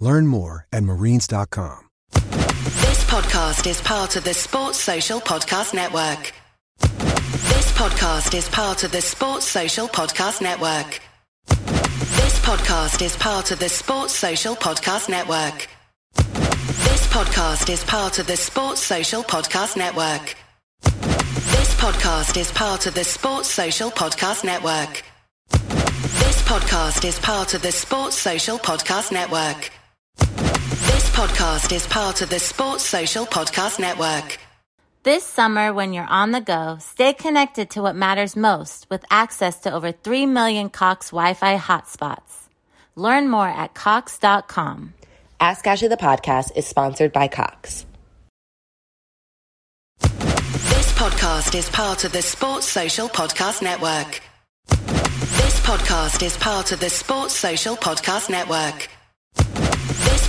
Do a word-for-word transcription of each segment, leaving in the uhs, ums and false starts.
Learn more at marines dot com. This podcast is part of the Sports Social Podcast Network. This podcast is part of the Sports Social Podcast Network. This podcast is part of the Sports Social Podcast Network. This podcast is part of the Sports Social Podcast Network. This podcast is part of the Sports Social Podcast Network. This podcast is part of the Sports Social Podcast Network. This podcast is part of the Sports Social Podcast Network. This summer, when you're on the go, stay connected to what matters most with access to over three million Cox Wi-Fi hotspots. Learn more at cox dot com. Ask Ashley the podcast is sponsored by Cox. This podcast is part of the Sports Social Podcast Network. This podcast is part of the Sports Social Podcast Network. This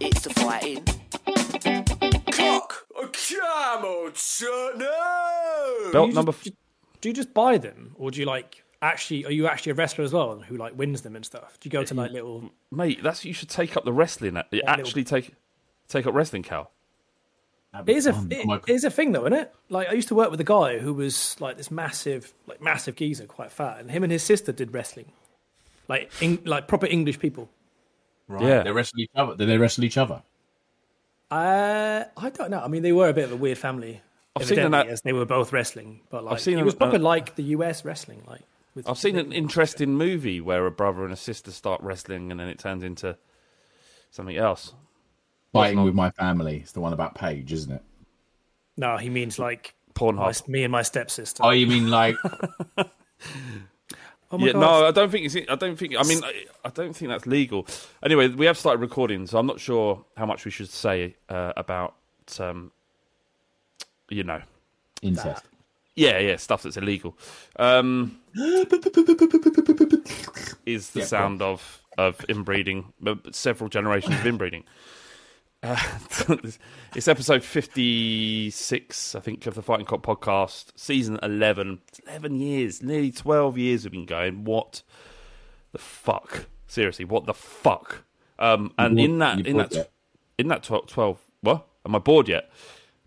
It's the fighting. Clock. Come on, no. Belt number. Just, f- do you just buy them, or do you like actually? Are you actually a wrestler as well, who like wins them and stuff? Do you go to like little? Mate, that's you should take up the wrestling. You actually little... take take up wrestling, Cal. It is a oh, it, it is a thing though, isn't it? Like I used to work with a guy who was like this massive, like massive geezer, quite fat, and him and his sister did wrestling, like in, like proper English people. Right, yeah. They wrestle each other. Did they wrestle each other? Uh, I don't know. I mean, they were a bit of a weird family. I've seen an, as they were both wrestling, but like I've seen it was probably uh, like the U S wrestling. Like with I've seen an interesting movie where a brother and a sister start wrestling, and then it turns into something else. Fighting with My Family. It's the one about Paige, isn't it? No, he means like Pornhub. My, me and my stepsister. Oh, you mean like? Oh my yeah, God. No, I don't think it's. I don't think. I mean, I, I don't think that's legal. Anyway, we have started recording, so I'm not sure how much we should say uh, about, um, you know, incest. That. Yeah, yeah, stuff that's illegal. Um, is the yeah, sound cool. of of inbreeding, several generations of inbreeding. Uh, it's episode fifty-six, I think, of the Fighting Cock podcast, season eleven. It's eleven years, nearly twelve years we've been going. What the fuck? Seriously, what the fuck? Um, and in that, in that, yet? in that twelve, twelve, what? Am I bored yet?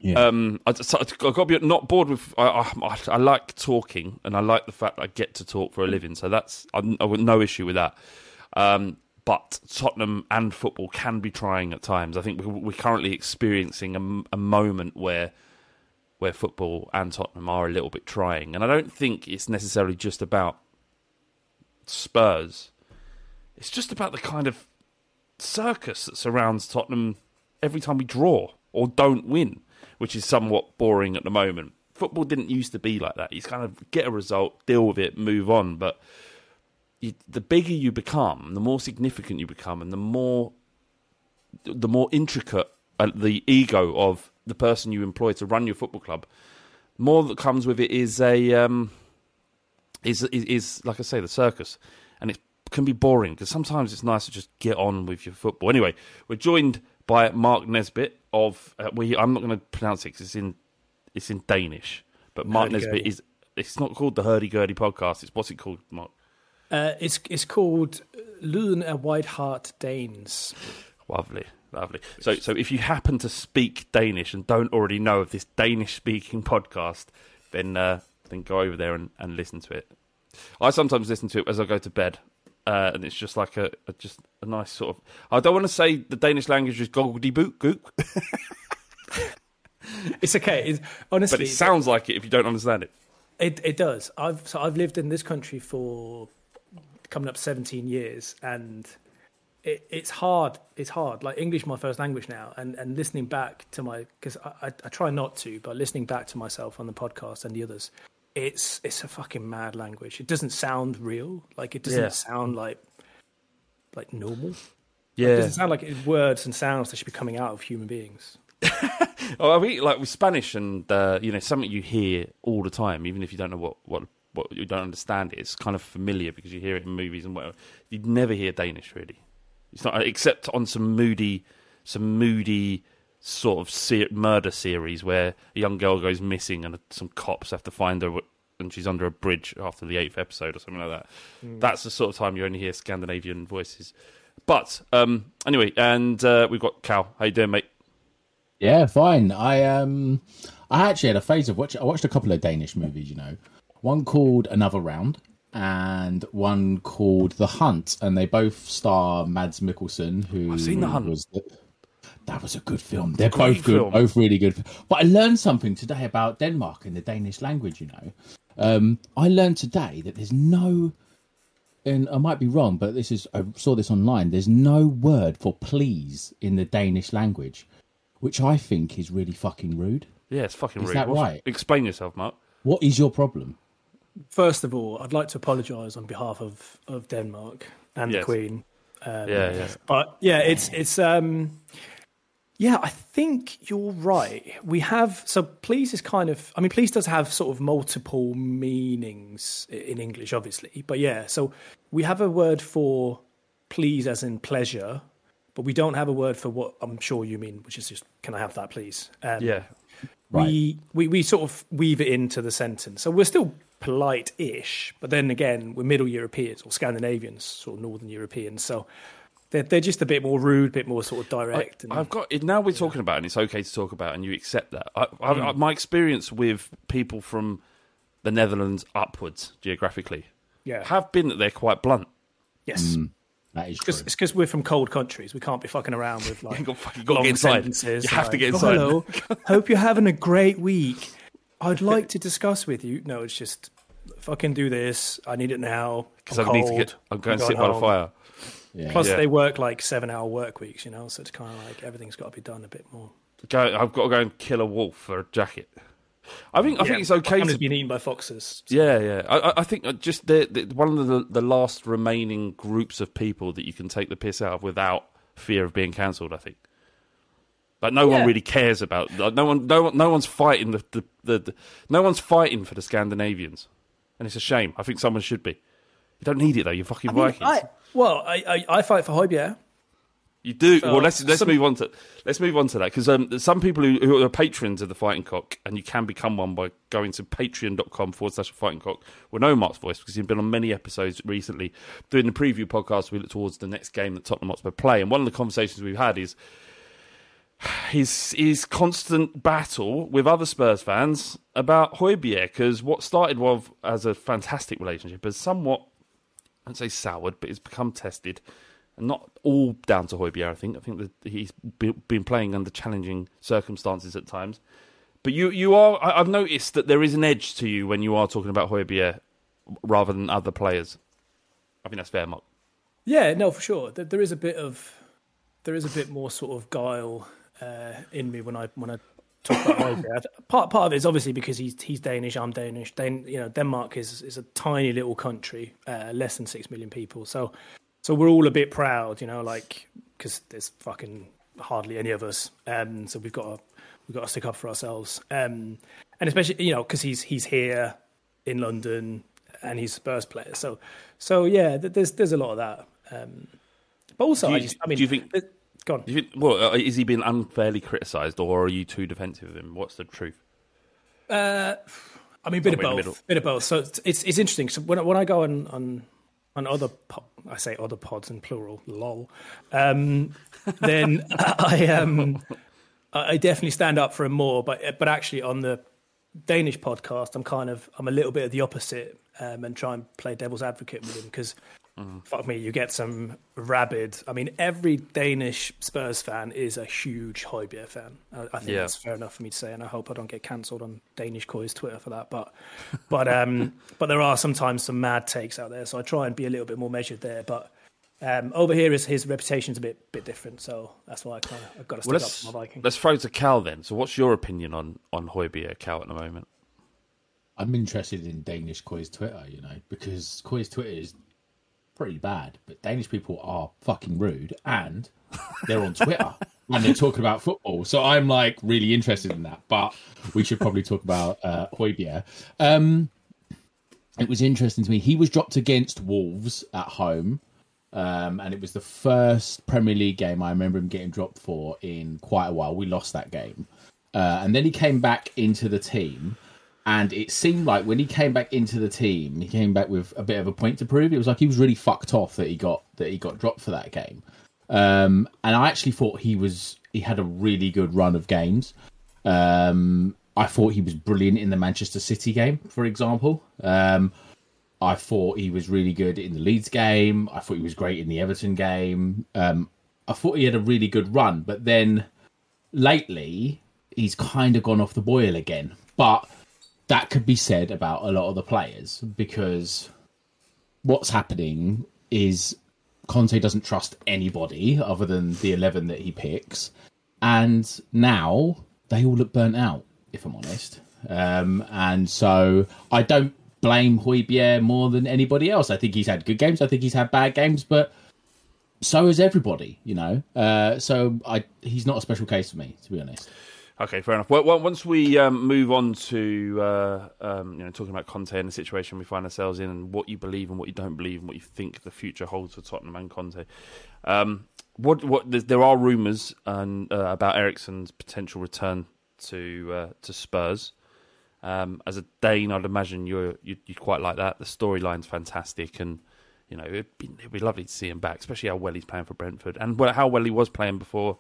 Yeah. Um, I, just, I got to be not bored with. I, I, I like talking, and I like the fact that I get to talk for a living. So that's I, I no issue with that. Um. But Tottenham and football can be trying at times. I think we're currently experiencing a, a moment where where football and Tottenham are a little bit trying. And I don't think it's necessarily just about Spurs. It's just about the kind of circus that surrounds Tottenham every time we draw or don't win, which is somewhat boring at the moment. Football didn't used to be like that. You kind of get a result, deal with it, move on. But you, the bigger you become, the more significant you become, and the more the more intricate uh, the ego of the person you employ to run your football club, more that comes with it is a um, is, is is like I say, the circus, and it can be boring because sometimes it's nice to just get on with your football. Anyway, we're joined by Mark Nesbitt of uh, we. I'm not going to pronounce it because it's in it's in Danish, but Mark Nesbitt is. It's not called the Hurdy Gurdy podcast. It's what's it called, Mark? Uh, it's it's called Lyden af White Hart Danes. Lovely, lovely. So, so if you happen to speak Danish and don't already know of this Danish-speaking podcast, then uh, then go over there and, and listen to it. I sometimes listen to it as I go to bed, uh, and it's just like a, a just a nice sort of. I don't want to say the Danish language is gobbledygook. It's okay, it's, honestly. But it sounds like it if you don't understand it. It it does. I've so I've lived in this country for coming up seventeen years, and. It, it's hard. It's hard. Like, English is my first language now, and, and listening back to my because I, I, I try not to, but listening back to myself on the podcast and the others, it's it's a fucking mad language. It doesn't sound real. Like, it doesn't yeah. sound like like normal. Yeah, like, it doesn't sound like it's words and sounds that should be coming out of human beings. Oh, I mean, like with Spanish and uh, you know, something you hear all the time, even if you don't know what what. what you don't understand it. It's kind of familiar because you hear it in movies and whatever. You'd never hear Danish really. It's not, except on some moody, some moody sort of se- murder series where a young girl goes missing and some cops have to find her, and she's under a bridge after the eighth episode or something like that. Mm. That's the sort of time you only hear Scandinavian voices. But um, anyway, and uh, we've got Cal. How you doing, mate? Yeah, fine. I um, I actually had a phase of watch. I watched a couple of Danish movies. You know, one called Another Round. And one called The Hunt, and they both star Mads Mikkelsen, who I've seen The Hunt. Was the... That was a good film. They're Great both good, film. both really good. But I learned something today about Denmark and the Danish language. You know, um, I learned today that there's no, and I might be wrong, but this is I saw this online. There's no word for please in the Danish language, which I think is really fucking rude. Yeah, it's fucking is rude. Is that What's... right? Explain yourself, Mark. What is your problem? First of all, I'd like to apologise on behalf of, of Denmark and yes. the Queen. Um, yeah, yeah. But yeah, it's it's um, yeah. I think you're right. We have so please is kind of. I mean, please does have sort of multiple meanings in English, obviously. But yeah, so we have a word for please as in pleasure, but we don't have a word for what I'm sure you mean, which is just can I have that, please? Um, yeah. Right. We, we we sort of weave it into the sentence. So we're still polite-ish, but then again, we're Middle Europeans or Scandinavians, sort of Northern Europeans. So they're, they're just a bit more rude, a bit more sort of direct. I, and, I've got now we're yeah. talking about it and it's okay to talk about it and you accept that. I, I, mm. I, my experience with people from the Netherlands upwards geographically yeah. have been that they're quite blunt. Yes. Mm. That is true. It's because we're from cold countries. We can't be fucking around with like got, got long sentences. You have like, to get inside. Hello, hope you're having a great week. I'd like to discuss with you. No, it's just fucking do this. I need it now. Because I need to get. I'm going to sit by the fire. Yeah. Plus, yeah. they work like seven-hour work weeks, you know. So it's kind of like everything's got to be done a bit more. Go, I've got to go and kill a wolf for a jacket. I think. I yeah, think it's okay. I'm to be eaten by foxes. So. Yeah, yeah. I, I think just the, the, one of the, the last remaining groups of people that you can take the piss out of without fear of being cancelled. I think. Like no yeah. one really cares about. Like no one, no one, no one's fighting the, the, the, the no one's fighting for the Scandinavians, and it's a shame. I think someone should be. You don't need it though. You're fucking I mean, Vikings. I, well, I, I I fight for Højbjerg. You do so, well. Let's let's some... move on to let's move on to that because um, there's some people who, who are patrons of the Fighting Cock, and you can become one by going to patreon.com forward slash Fighting Cock. We'll know Mark's voice because he's been on many episodes recently doing the preview podcast. We look towards the next game that Tottenham Hotspur play, and one of the conversations we've had is his his constant battle with other Spurs fans about Højbjerg because what started off as a fantastic relationship has somewhat, I wouldn't say soured, but it's become tested. Not all down to Højbjerg, I think. I think that he's been playing under challenging circumstances at times. But you, you are. I've noticed that there is an edge to you when you are talking about Højbjerg rather than other players. I think that's fair, Mark. Yeah, no, for sure. There is a bit of, there is a bit more sort of guile uh, in me when I when I talk about Højbjerg. Part part of it is obviously because he's he's Danish. I'm Danish. Dan, you know, Denmark is is a tiny little country, uh, less than six million people. So so we're all a bit proud, you know, like because there's fucking hardly any of us. Um, so we've got to, we've got to stick up for ourselves. Um, and especially, you know, because he's he's here in London and he's a Spurs player. So so yeah, there's there's a lot of that. Um, but also, do you, I just I mean, do you think? It, Go on. Do you think, well, is he being unfairly criticised, or are you too defensive of him? What's the truth? Uh, I mean, a bit Somewhere of both. Bit of both. So it's it's interesting. So when when I go on on, on other po- I say other pods in plural. Lol. Um, then I um I definitely stand up for him more. But but actually on the Danish podcast, I'm kind of I'm a little bit of the opposite um, and try and play devil's advocate with him because. Mm. Fuck me, you get some rabid. I mean, every Danish Spurs fan is a huge Højbjerg fan. I, I think yeah. that's fair enough for me to say, and I hope I don't get cancelled on Danish Coy's Twitter for that. But, but, um, but there are sometimes some mad takes out there, so I try and be a little bit more measured there. But um, over here, is his reputation's a bit bit different, so that's why I kind of I've got to stick well, up for my Viking. Let's throw to Cal then. So, what's your opinion on on Højbjerg, Cal, at the moment? I'm interested in Danish Coy's Twitter, you know, because Coy's Twitter is. Pretty bad, but Danish people are fucking rude and they're on Twitter and they're talking about football. So I'm like really interested in that, but we should probably talk about uh, Højbjerg. Um, it was interesting to me. He was dropped against Wolves at home um, and it was the first Premier League game I remember him getting dropped for in quite a while. We lost that game. Uh, and then he came back into the team. And it seemed like when he came back into the team, he came back with a bit of a point to prove. It was like he was really fucked off that he got that he got dropped for that game. Um, and I actually thought he was he had a really good run of games. Um, I thought he was brilliant in the Manchester City game, for example. Um, I thought he was really good in the Leeds game. I thought he was great in the Everton game. Um, I thought he had a really good run. But then lately, he's kind of gone off the boil again. But... that could be said about a lot of the players because what's happening is Conte doesn't trust anybody other than the eleven that he picks. And now they all look burnt out, if I'm honest. Um, and so I don't blame Højbjerg more than anybody else. I think he's had good games. I think he's had bad games, but so has everybody, you know. Uh, so I, he's not a special case for me, to be honest. Okay, fair enough. Well, once we um, move on to uh, um, you know, talking about Conte and the situation we find ourselves in and what you believe and what you don't believe and what you think the future holds for Tottenham and Conte, um, what what there are rumours um, uh, about Eriksen's potential return to uh, to Spurs. Um, as a Dane, I'd imagine you're, you you quite like that. The storyline's fantastic, and you know it'd be, it'd be lovely to see him back, especially how well he's playing for Brentford and how well he was playing before.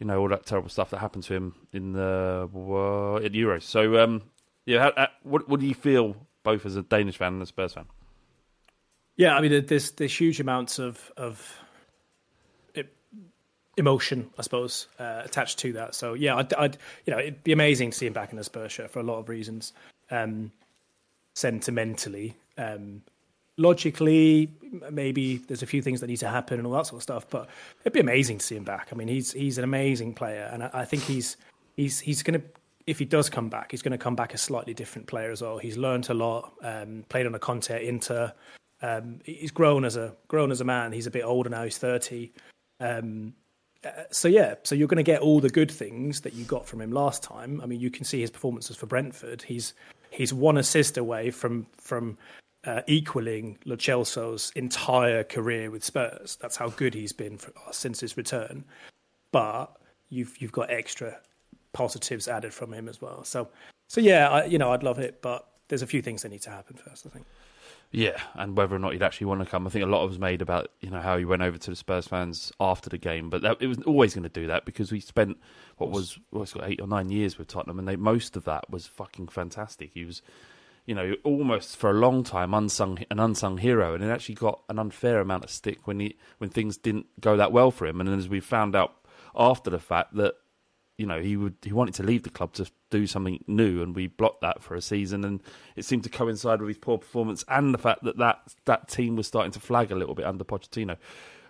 You know, all that terrible stuff that happened to him in the uh, in Euros. So, um, yeah, how, how, what, what do you feel both as a Danish fan and a Spurs fan? Yeah, I mean, there's there's huge amounts of of emotion, I suppose, uh, attached to that. So, yeah, I'd, I'd you know, it'd be amazing to see him back in a Spurs shirt for a lot of reasons. Um, sentimentally, um, logically, maybe there's a few things that need to happen and all that sort of stuff, but it'd be amazing to see him back. I mean, he's he's an amazing player, and I, I think he's he's he's going to, if he does come back, he's going to come back a slightly different player as well. He's learned a lot, um, played on a Conte at Inter. Um, he's grown as a grown as a man. He's a bit older now. He's thirty. Um, uh, so yeah, so you're going to get all the good things that you got from him last time. I mean, you can see his performances for Brentford. He's he's one assist away from from. Uh, equaling Lo Celso's entire career with Spurs. That's how good he's been for, uh, since his return. But you've you've got extra positives added from him as well. So so yeah, I, you know, I'd love it, but there's a few things that need to happen first, I think. Yeah, and whether or not he'd actually want to come, I think a lot was made about you know how he went over to the Spurs fans after the game, but that, it was always going to do that because we spent what was what's got eight or nine years with Tottenham, and they, most of that was fucking fantastic. He was. You know, almost for a long time, unsung an unsung hero, and it actually got an unfair amount of stick when he when things didn't go that well for him. And as we found out after the fact that you know he would he wanted to leave the club to do something new, and we blocked that for a season. And it seemed to coincide with his poor performance and the fact that that, that team was starting to flag a little bit under Pochettino.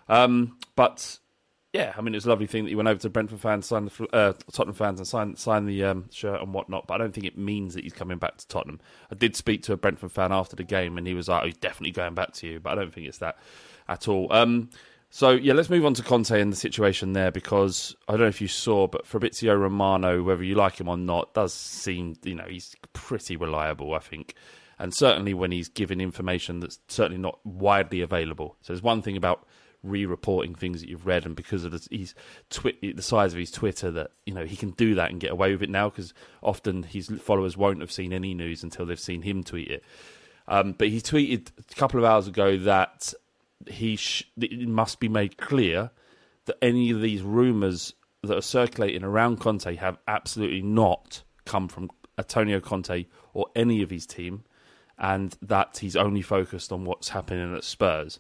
Um, but yeah, I mean, it was a lovely thing that he went over to Brentford fans, signed the, uh, Tottenham fans, and signed, signed the um, shirt and whatnot, but I don't think it means that he's coming back to Tottenham. I did speak to a Brentford fan after the game, and he was like, oh, he's definitely going back to you, but I don't think it's that at all. Um, so, yeah, let's move on to Conte and the situation there, because I don't know if you saw, but Fabrizio Romano, whether you like him or not, does seem, you know, he's pretty reliable, I think. And certainly when he's given information that's certainly not widely available. So there's one thing about re-reporting things that you've read, and because of the, he's twi- the size of his Twitter, that, you know, he can do that and get away with it now, because often his followers won't have seen any news until they've seen him tweet it. Um, but he tweeted a couple of hours ago that he sh- it must be made clear that any of these rumours that are circulating around Conte have absolutely not come from Antonio Conte or any of his team, and that he's only focused on what's happening at Spurs.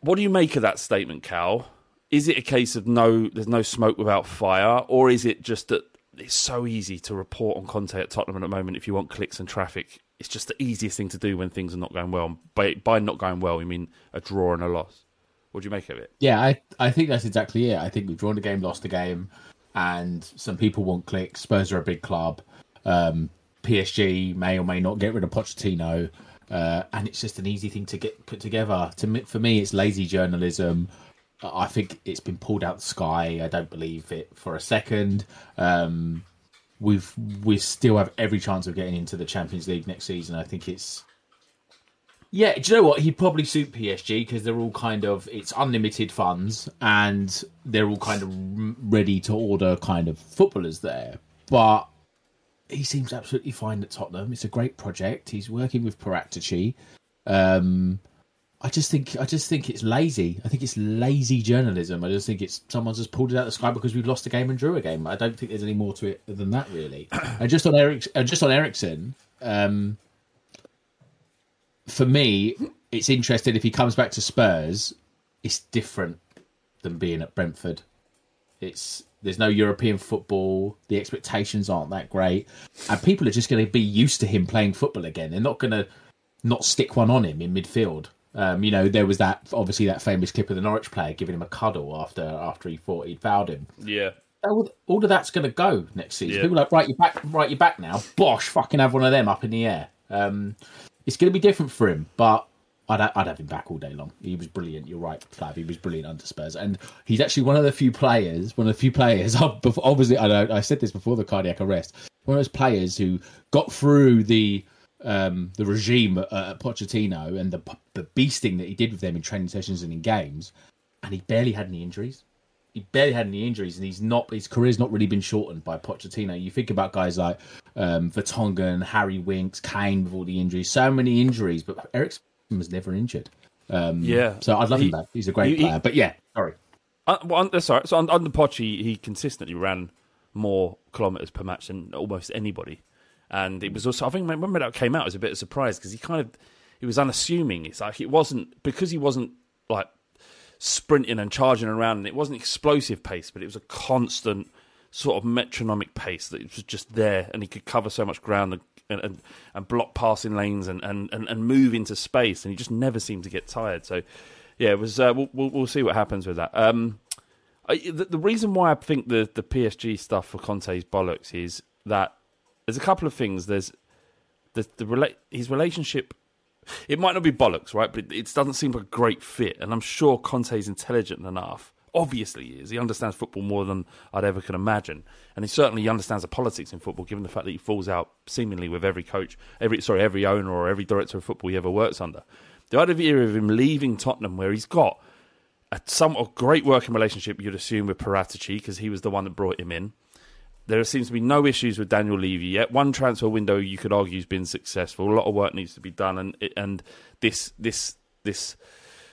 What do you make of that statement, Cal? Is it a case of no, there's no smoke without fire, or is it just that it's so easy to report on Conte at Tottenham at the moment if you want clicks and traffic? It's just the easiest thing to do when things are not going well. By, by not going well, we mean a draw and a loss. What do you make of it? Yeah, I, I think that's exactly it. I think we've drawn the game, lost the game, and some people want clicks. Spurs are a big club. Um, P S G may or may not get rid of Pochettino. Uh, and it's just an easy thing to get put together. To me, for me, it's lazy journalism. I think it's been pulled out the sky. I don't believe it for a second. Um, we've we still have every chance of getting into the Champions League next season. I think it's yeah. Do you know what? He'd probably suit P S G because they're all kind of it's unlimited funds and they're all kind of ready to order kind of footballers there, but. He seems absolutely fine at Tottenham. It's a great project. He's working with Paratici. Um, I just think I just think it's lazy. I think it's lazy journalism. I just think it's someone's just pulled it out of the sky because we've lost a game and drew a game. I don't think there's any more to it than that, really. And just on Eric, just on Eriksen, um, for me, it's interesting. If he comes back to Spurs, it's different than being at Brentford. It's There's no European football. The expectations aren't that great. And people are just going to be used to him playing football again. They're not going to not stick one on him in midfield. Um, you know, there was that, obviously, that famous clip of the Norwich player giving him a cuddle after after he thought he'd fouled him. Yeah. All, all of that's going to go next season. Yeah. People are like, right, you're back, right, you're back now. Bosh, fucking have one of them up in the air. Um, it's going to be different for him, but... I'd, I'd have him back all day long. He was brilliant. You're right, Flav. He was brilliant under Spurs. And he's actually one of the few players, one of the few players, obviously, I know I said this before the cardiac arrest, one of those players who got through the um, the regime at, at Pochettino and the, the beasting that he did with them in training sessions and in games, and he barely had any injuries. He barely had any injuries, and he's not. His career's not really been shortened by Pochettino. You think about guys like um, Vertonghen, Harry Winks, Kane with all the injuries, so many injuries, but Eriksen was never injured. Um, yeah. So I'd love he, him back. He's a great he, player. He, but yeah, sorry. Uh, well, that's all right. So under Pochi, he consistently ran more kilometres per match than almost anybody. And it was also, I think, remember that came out, I was a bit of a surprise because he kind of, he was unassuming. It's like, it wasn't, because he wasn't like sprinting and charging around, and it wasn't explosive pace, but it was a constant sort of metronomic pace that it was just there, and he could cover so much ground and And, and and block passing lanes and, and, and, and move into space, and he just never seemed to get tired. So, yeah, it was. Uh, we'll, we'll we'll see what happens with that. Um, I, the, the reason why I think the, the P S G stuff for Conte's bollocks is that there's a couple of things. There's the the rela- his relationship. It might not be bollocks, right? But it, it doesn't seem like a great fit. And I'm sure Conte's intelligent enough. Obviously he is. He understands football more than I'd ever could imagine. And he certainly understands the politics in football, given the fact that he falls out seemingly with every coach, every sorry, every owner or every director of football he ever works under. The idea of him leaving Tottenham, where he's got a somewhat great working relationship, you'd assume, with Paratici, because he was the one that brought him in. There seems to be no issues with Daniel Levy yet. One transfer window, you could argue, has been successful. A lot of work needs to be done. And and this this this...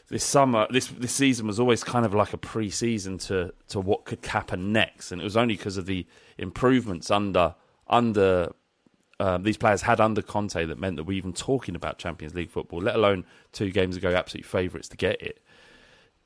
This summer, this this season was always kind of like a pre-season to, to what could happen next, and it was only because of the improvements under under uh, these players had under Conte that meant that we're even talking about Champions League football, let alone two games ago absolute favourites to get it.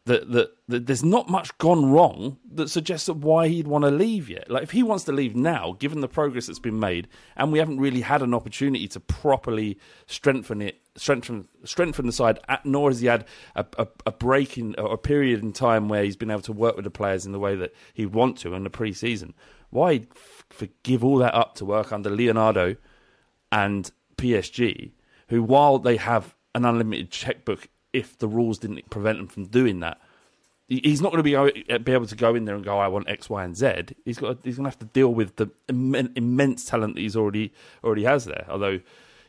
that, that that there's not much gone wrong that suggests that why he'd want to leave yet. Like, if he wants to leave now, given the progress that's been made, and we haven't really had an opportunity to properly strengthen it, strengthen strengthen the side, at, nor has he had a, a, a break in a period in time where he's been able to work with the players in the way that he'd want to in the pre-season. Why forgive all that up to work under Leonardo and P S G, who, while they have an unlimited checkbook, if the rules didn't prevent them from doing that, he's not going to be be able to go in there and go, I want X, Y, and Z. He's got to, he's going to have to deal with the immense, immense talent that he's already already has there. Although,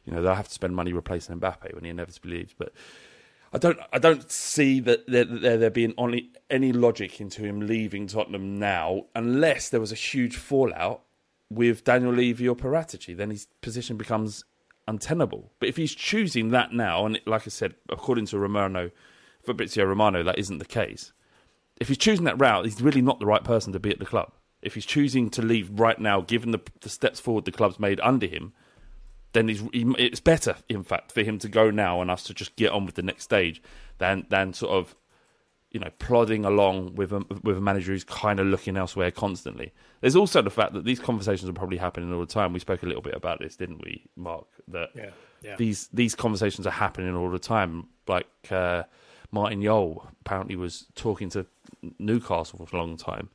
you know, they'll have to spend money replacing Mbappe when he inevitably leaves. But I don't I don't see that there there, there being only any logic into him leaving Tottenham now, unless there was a huge fallout with Daniel Levy or Paratici. Then his position becomes untenable. But if he's choosing that now, and like I said, according to Romano, Fabrizio Romano, that isn't the case. If he's choosing that route, he's really not the right person to be at the club. If he's choosing to leave right now, given the, the steps forward the club's made under him, then he's, he, it's better, in fact, for him to go now and us to just get on with the next stage than than sort of, you know, plodding along with a, with a manager who's kind of looking elsewhere constantly. There's also the fact that these conversations are probably happening all the time. We spoke a little bit about this, didn't we, Mark? That yeah, yeah. these these conversations are happening all the time. Like uh, Martin Jol apparently was talking to Newcastle for a long time.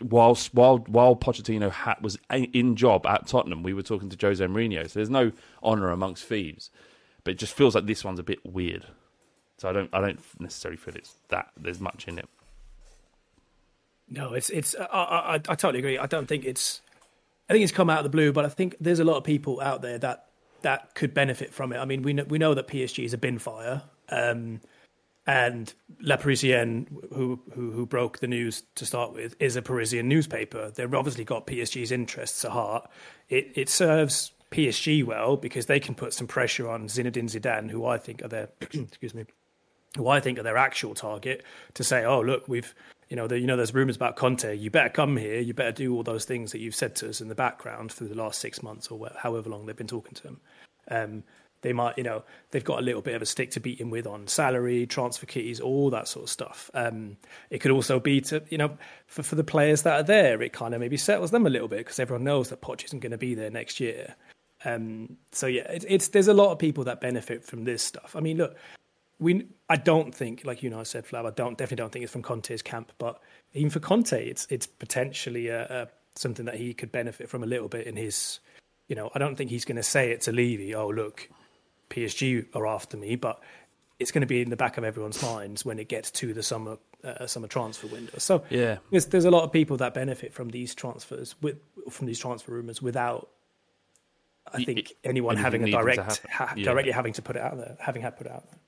While while while Pochettino had, was in job at Tottenham, we were talking to Jose Mourinho. So there's no honour amongst thieves, but it just feels like this one's a bit weird. So I don't I don't necessarily feel it's that there's much in it. No, it's it's I, I I totally agree. I don't think it's I think it's come out of the blue, but I think there's a lot of people out there that that could benefit from it. I mean, we know, we know that P S G is a bin fire. Um, And La Parisienne, who, who who broke the news to start with, is a Parisian newspaper. They've obviously got P S G's interests at heart. It it serves P S G well because they can put some pressure on Zinedine Zidane, who I think are their excuse me, who I think are their actual target, to say, oh look, we've you know the, you know there's rumours about Conte. You better come here. You better do all those things that you've said to us in the background for the last six months or however long they've been talking to him. Um, They might, you know, they've got a little bit of a stick to beat him with on salary, transfer keys, all that sort of stuff. Um, it could also be to, you know, for, for the players that are there, it kind of maybe settles them a little bit because everyone knows that Poch isn't going to be there next year. Um, so yeah, it, it's there's a lot of people that benefit from this stuff. I mean, look, we I don't think, like you and I said, Flav, I don't definitely don't think it's from Conte's camp, but even for Conte, it's it's potentially a, a, something that he could benefit from a little bit in his, you know, I don't think he's going to say it to Levy. Oh look, P S G are after me, but it's going to be in the back of everyone's minds when it gets to the summer uh, summer transfer window. So yeah, there's, there's a lot of people that benefit from these transfers with from these transfer rumours without, I think, it, anyone having a direct ha- yeah. directly having to put it out there, having had put it out there.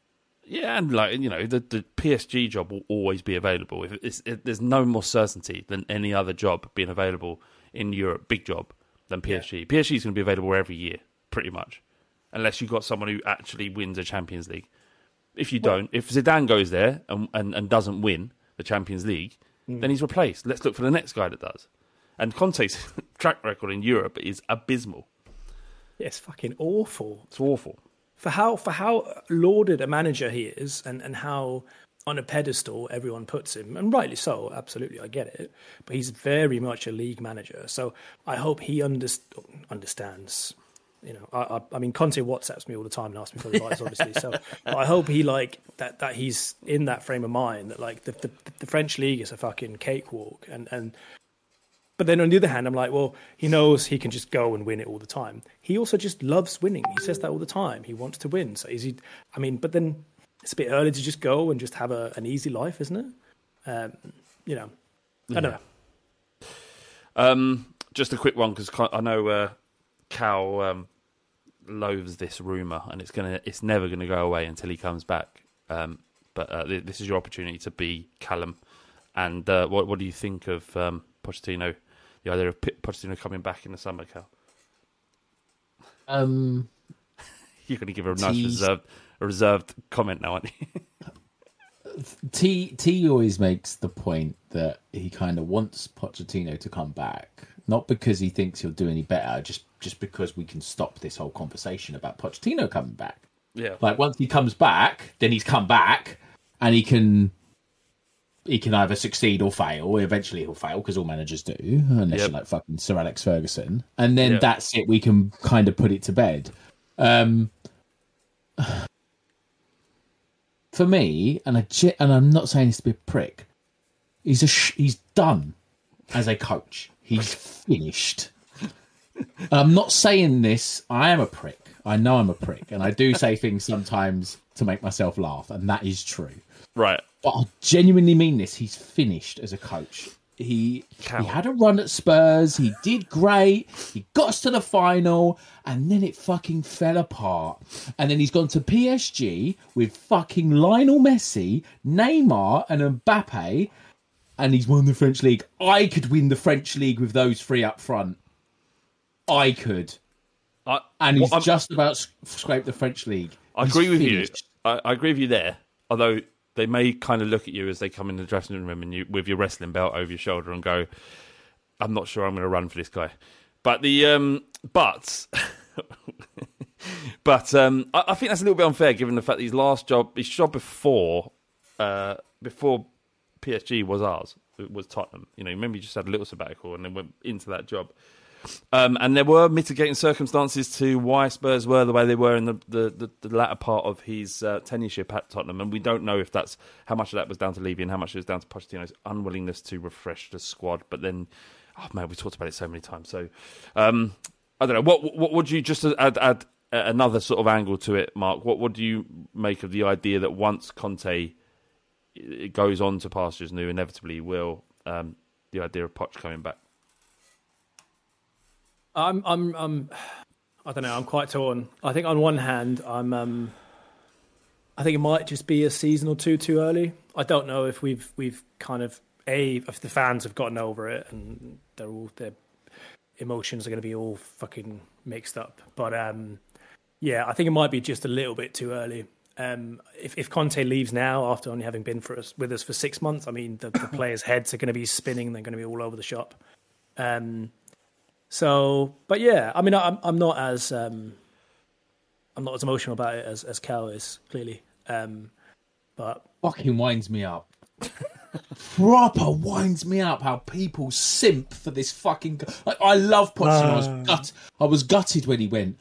Yeah, and like you know, the, the P S G job will always be available. If it's, it, there's no more certainty than any other job being available in Europe, big job than P S G. Yeah. P S G is going to be available every year, pretty much. Unless you've got someone who actually wins a Champions League. If you don't, if Zidane goes there and, and, and doesn't win the Champions League, mm. then he's replaced. Let's look for the next guy that does. And Conte's track record in Europe is abysmal. Yeah, it's fucking awful. It's awful. For how for how lauded a manager he is and, and how on a pedestal everyone puts him, and rightly so, absolutely, I get it. But he's very much a league manager. So I hope he underst- understands... You know, I, I, I mean, Conte WhatsApps me all the time and asks me for advice, obviously. So but I hope he like that that he's in that frame of mind that like the the, the French league is a fucking cakewalk, and, and but then on the other hand, I'm like, well, he knows he can just go and win it all the time. He also just loves winning. He says that all the time. He wants to win. So is he? I mean, but then it's a bit early to just go and just have a, an easy life, isn't it? Um, you know, I don't yeah. know. Um, just a quick one because I know uh, Cal. Um... loathes this rumour, and it's gonna it's never gonna go away until he comes back, um but uh, th- this is your opportunity to be Callum. And uh, what what do you think of um Pochettino, the idea of P- Pochettino coming back in the summer, Cal? um You're gonna give a nice reserved a reserved comment now, aren't you? T T always makes the point that he kind of wants Pochettino to come back, not because he thinks he'll do any better, just just because we can stop this whole conversation about Pochettino coming back. Yeah, like once he comes back, then he's come back, and he can he can either succeed or fail. Eventually he'll fail, because all managers do, unless yep. you're like fucking Sir Alex Ferguson. And then yep. that's it. We can kind of put it to bed. Um, for me, and, I, and I'm not saying this to be a prick, he's, a sh- he's done as a coach. He's finished. And I'm not saying this. I am a prick. I know I'm a prick. And I do say things sometimes to make myself laugh. And that is true. Right. But I genuinely mean this. He's finished as a coach. He Cow. he had a run at Spurs. He did great. He got us to the final. And then it fucking fell apart. And then he's gone to P S G with fucking Lionel Messi, Neymar and Mbappe. And he's won the French league. I could win the French league with those three up front. I could. I, and he's well, just about scraped the French league. I he's agree with finished. you. I, I agree with you there. Although they may kind of look at you as they come in the dressing room and you with your wrestling belt over your shoulder and go, "I'm not sure I'm going to run for this guy." But the um, but but um, I, I think that's a little bit unfair, given the fact that his last job, his job before uh, before P S G was ours, it was Tottenham. You know, remember, he just had a little sabbatical and then went into that job. Um, and there were mitigating circumstances to why Spurs were the way they were in the, the, the, the latter part of his uh, tenureship at Tottenham, and we don't know if that's how much of that was down to Levy and how much it was down to Pochettino's unwillingness to refresh the squad. But then, oh man, we talked about it so many times. So um, I don't know. What what would you just add, add another sort of angle to it, Mark? What what do you make of the idea that once Conte goes on to pastures new, inevitably will um, the idea of Poch coming back? I'm, I'm, I'm, I don't know. I'm quite torn. I think on one hand, I'm, um, I think it might just be a season or two too early. I don't know if we've, we've kind of a, if the fans have gotten over it and they're all their emotions are going to be all fucking mixed up. But um, yeah, I think it might be just a little bit too early. Um, if, if Conte leaves now after only having been for us, with us for six months, I mean, the, the players' heads are going to be spinning. They're going to be all over the shop. Um. So, but yeah, I mean, I'm I'm not as um, I'm not as emotional about it as as Cal is clearly, um, but fucking winds me up. Proper winds me up how people simp for this fucking. Like, I love Pochettino. Um... I was gut. I was gutted when he went,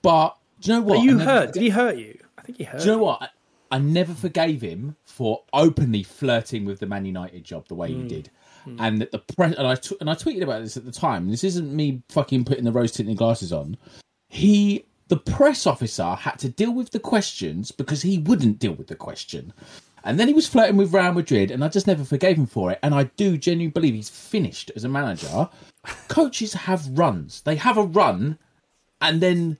but do you know what? Are you hurt? Forg- Did he hurt you? I think he hurt. Do you know what? I, I never forgave him for openly flirting with the Man United job the way mm. he did. And that the press, and I t- and I tweeted about this at the time. This isn't me fucking putting the rose-tinted glasses on. He, the press officer, had to deal with the questions because he wouldn't deal with the question, and then he was flirting with Real Madrid, and I just never forgave him for it. And I do genuinely believe he's finished as a manager. Coaches have runs; they have a run, and then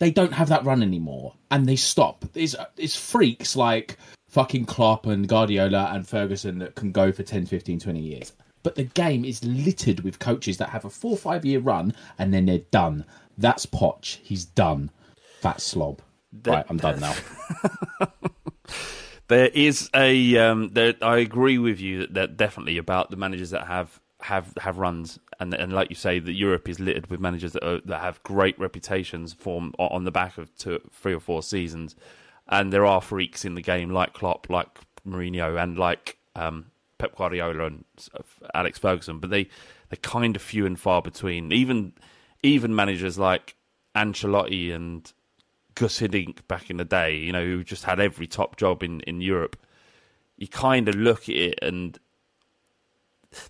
they don't have that run anymore, and they stop. It's it's freaks like fucking Klopp and Guardiola and Ferguson that can go for ten, fifteen, twenty years. But the game is littered with coaches that have a four, five year run and then they're done. That's Poch. He's done. Fat slob. That, right, I'm done now. There is a. Um, there, I agree with you that, that definitely about the managers that have have, have runs and and like you say, that Europe is littered with managers that are, that have great reputations formed on the back of two, three or four seasons. And there are freaks in the game like Klopp, like Mourinho, and like um, Pep Guardiola and Alex Ferguson. But they, they're kind of few and far between. Even even managers like Ancelotti and Gus Hiddink back in the day, you know, who just had every top job in, in Europe. You kind of look at it and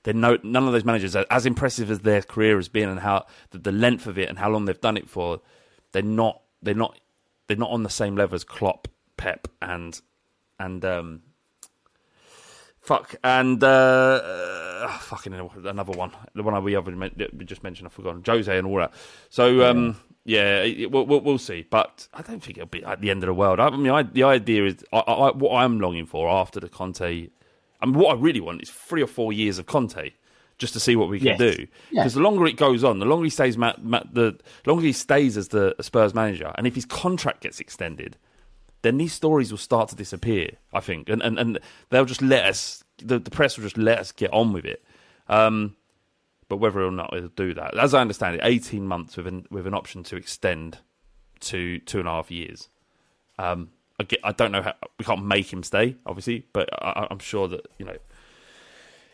they're no, none of those managers are as impressive as their career has been and how the, the length of it and how long they've done it for. They're not. They're not. They're not on the same level as Klopp, Pep, and and um, fuck and uh, uh, fucking another one, the one we just mentioned. I've forgotten Jose and all that. So um, yeah, it, we'll, we'll see. But I don't think it'll be at the end of the world. I mean, I, the idea is I, I, what I'm longing for after the Conte. I mean, what I really want is three or four years of Conte, just to see what we can yes. do. Because yeah. the longer it goes on, the longer he stays ma- ma- the longer he stays as the Spurs manager, and if his contract gets extended, then these stories will start to disappear, I think. And and, and they'll just let us, the, the press will just let us get on with it. Um, but whether or not it'll do that, as I understand it, eighteen months with an, with an option to extend to two and a half years. Um, I, get, I don't know how, we can't make him stay, obviously, but I, I'm sure that, you know,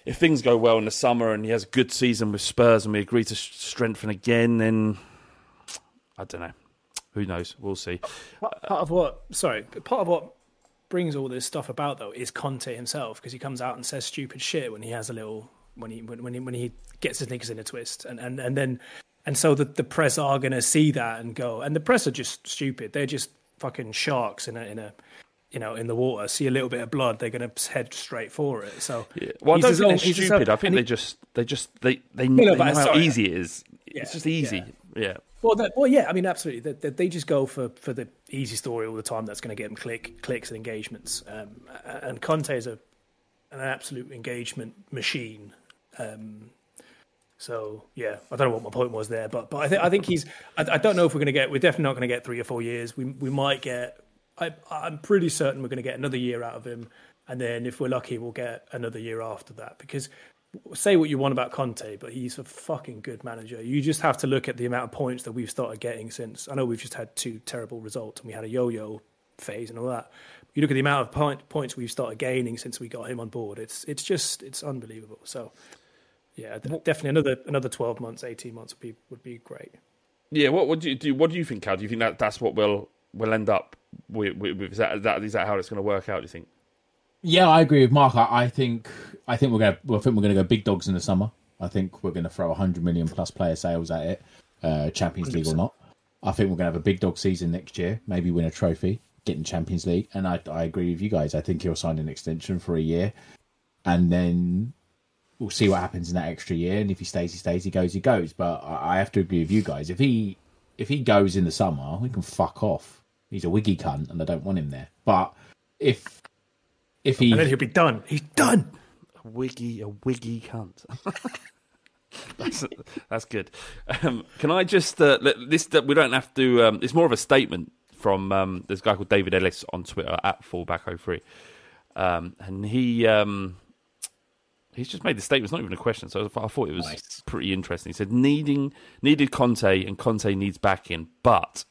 if things go well in the summer and he has a good season with Spurs and we agree to strengthen again, then I don't know. Who knows? We'll see. Part of what, sorry, part of what brings all this stuff about though is Conte himself, because he comes out and says stupid shit when he has a little, when he when when he, when he gets his knickers in a twist, and and and then and so the, the press are going to see that and go, and the press are just stupid. They're just fucking sharks in a in a. you know, in the water, see a little bit of blood, they're going to head straight for it. So, yeah. well, I don't think they're stupid. I think they just, they just, they, they, no, no, they know how sorry. easy it is. Yeah, it's just easy. Yeah. yeah. Well, that, well, yeah. I mean, absolutely. They, they just go for, for the easy story all the time. That's going to get them click, clicks, and engagements. Um, and Conte is a an absolute engagement machine. Um, So yeah, I don't know what my point was there, but but I think I think he's. I, I don't know if we're going to get. We're definitely not going to get three or four years. We we might get. I, I'm pretty certain we're going to get another year out of him, and then if we're lucky, we'll get another year after that. Because say what you want about Conte, but he's a fucking good manager. You just have to look at the amount of points that we've started getting since. I know we've just had two terrible results, and we had a yo-yo phase and all that. You look at the amount of point, points we've started gaining since we got him on board. It's it's just it's unbelievable. So yeah, definitely another another twelve months, eighteen months would be would be great. Yeah, what what do you do? What do you think, Cal? Do you think that that's what we'll we'll end up? We, we, is, that, that, is that how it's going to work out? Do you think? Yeah, I agree with Mark. I, I think I think we're going. Well, I think we're going to go big dogs in the summer. I think we're going to throw one hundred million plus player sales at it, uh, Champions one hundred percent. League or not. I think we're going to have a big dog season next year. Maybe win a trophy, get in Champions League. And I, I agree with you guys. I think he'll sign an extension for a year, and then we'll see what happens in that extra year. And if he stays, he stays. He goes, he goes. But I, I have to agree with you guys. If he if he goes in the summer, we can fuck off. He's a wiggy cunt, and I don't want him there. But if if he, and then he'll be done. He's done. A wiggy, a wiggy cunt. that's that's good. Um, can I just uh, let this? We don't have to. Um, it's more of a statement from um, this guy called David Ellis on Twitter at fullback oh three, um, and he um, he's just made the statement. It's not even a question, so I thought it was nice. Pretty interesting. He said, "Needing needed Conte, and Conte needs backing, but."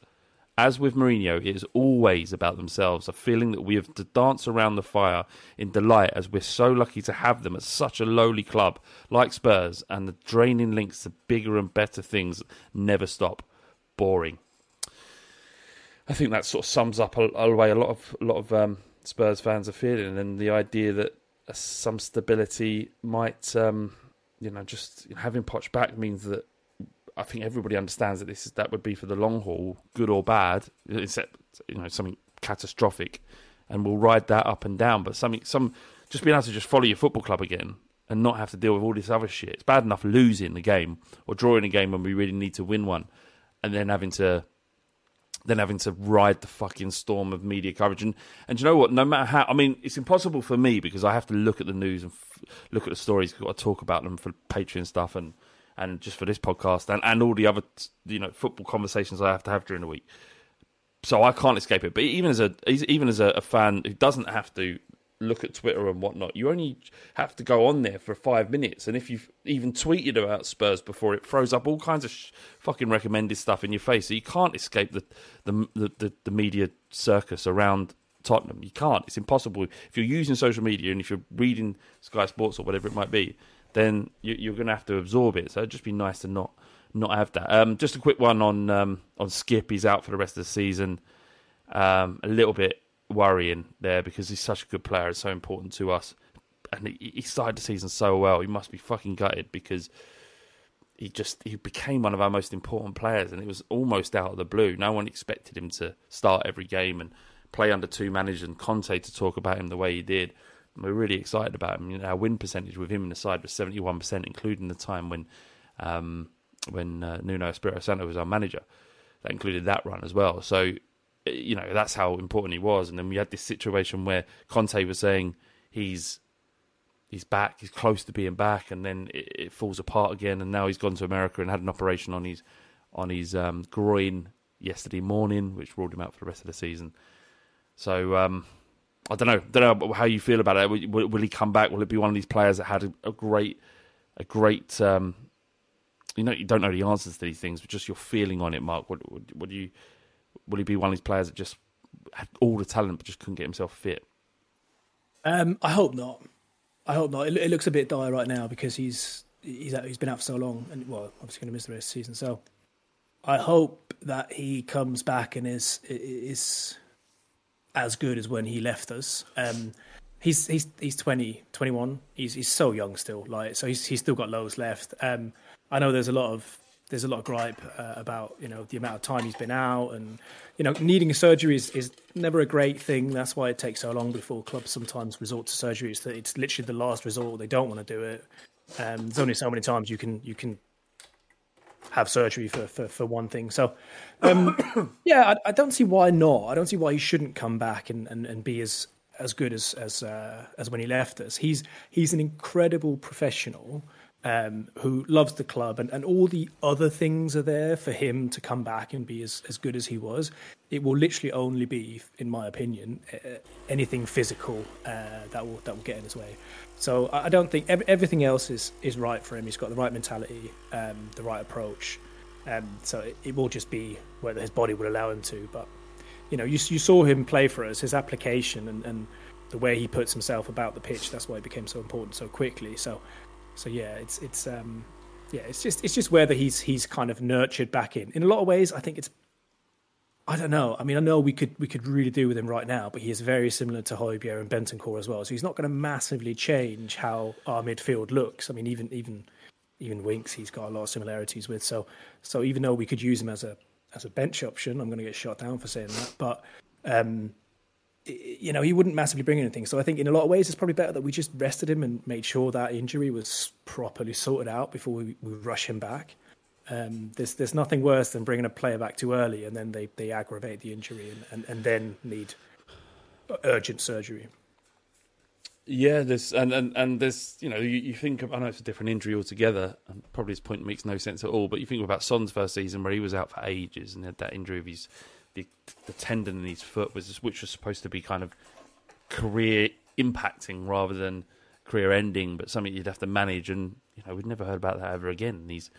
As with Mourinho, it is always about themselves, a feeling that we have to dance around the fire in delight as we're so lucky to have them at such a lowly club like Spurs, and the draining links to bigger and better things never stop. Boring. I think that sort of sums up a, a way a lot of a lot of um, Spurs fans are feeling, and the idea that some stability might, um, you know, just having Poch back means that I think everybody understands that this is, that would be for the long haul, good or bad, except you know something catastrophic, and we'll ride that up and down. But something, some just being able to just follow your football club again and not have to deal with all this other shit. It's bad enough losing the game or drawing a game when we really need to win one, and then having to then having to ride the fucking storm of media coverage. And and do you know what? No matter how, I mean, it's impossible for me because I have to look at the news and f- look at the stories. I've got to talk about them for Patreon stuff and. And just for this podcast and, and all the other you know football conversations I have to have during the week, so I can't escape it. But even as a even as a, a fan who doesn't have to look at Twitter and whatnot, you only have to go on there for five minutes. And if you've even tweeted about Spurs before, it throws up all kinds of sh- fucking recommended stuff in your face. So you can't escape the the, the the the media circus around Tottenham. You can't. It's impossible if you're using social media and if you're reading Sky Sports or whatever it might be. Then you're going to have to absorb it. So it'd just be nice to not not have that. Um, just a quick one on um, on Skip. He's out for the rest of the season. Um, a little bit worrying there because he's such a good player. It's so important to us. And he, he started the season so well. He must be fucking gutted because he just he became one of our most important players. And it was almost out of the blue. No one expected him to start every game and play under two managers and Conte to talk about him the way he did. We're really excited about him. You know, our win percentage with him in the side was seventy-one percent, including the time when um, when uh, Nuno Espirito Santo was our manager. That included that run as well. So, you know, that's how important he was. And then we had this situation where Conte was saying he's he's back, he's close to being back, and then it, it falls apart again. And now he's gone to America and had an operation on his on his um, groin yesterday morning, which ruled him out for the rest of the season. So. Um, I don't know. Don't know how you feel about it. Will, will he come back? Will it be one of these players that had a, a great, a great? Um, you know, you don't know the answers to these things, but just your feeling on it, Mark. What, what, what do you? Will he be one of these players that just had all the talent but just couldn't get himself fit? Um, I hope not. I hope not. It, it looks a bit dire right now because he's he's out, he's been out for so long, and well, obviously going to miss the rest of the season. So I hope that he comes back and is is as good as when he left us. Um, he's he's he's twenty, twenty-one. He's he's so young still. Like so, he's he's still got loads left. Um, I know there's a lot of there's a lot of gripe uh, about you know the amount of time he's been out, and you know needing a surgery is, is never a great thing. That's why it takes so long before clubs sometimes resort to surgery. It's that it's literally the last resort. They don't want to do it. Um, there's only so many times you can you can have surgery for for, for one thing. So um, yeah, I, I don't see why not. I don't see why he shouldn't come back and, and, and be as as good as as uh, as when he left us. He's he's an incredible professional. Um, who loves the club, and, and all the other things are there for him to come back and be as, as good as he was. It will literally only be, in my opinion, uh, anything physical uh, that will that will get in his way. So I don't think ev- everything else is, is right for him. He's got the right mentality, um, the right approach. Um, so it, it will just be whether his body will allow him to. But you know, you, you saw him play for us, his application and, and the way he puts himself about the pitch. That's why it became so important so quickly. So. So yeah, it's it's um, yeah, it's just it's just whether he's he's kind of nurtured back in. In a lot of ways, I think it's I don't know. I mean, I know we could we could really do with him right now, but he is very similar to Højbjerg and Bentancur as well. So he's not going to massively change how our midfield looks. I mean, even even even Winks, he's got a lot of similarities with. So so even though we could use him as a as a bench option, I'm going to get shot down for saying that, but. Um, You know, he wouldn't massively bring anything. So I think in a lot of ways, it's probably better that we just rested him and made sure that injury was properly sorted out before we, we rush him back. Um, there's there's nothing worse than bringing a player back too early and then they, they aggravate the injury and, and, and then need urgent surgery. Yeah, this and, and, and there's, you know, you, you think of, I know it's a different injury altogether, and probably his point makes no sense at all, but you think about Son's first season where he was out for ages and had that injury of his... The, the tendon in his foot was, which was supposed to be kind of career impacting rather than career ending, but something you'd have to manage. And you know, we'd never heard about that ever again. And he's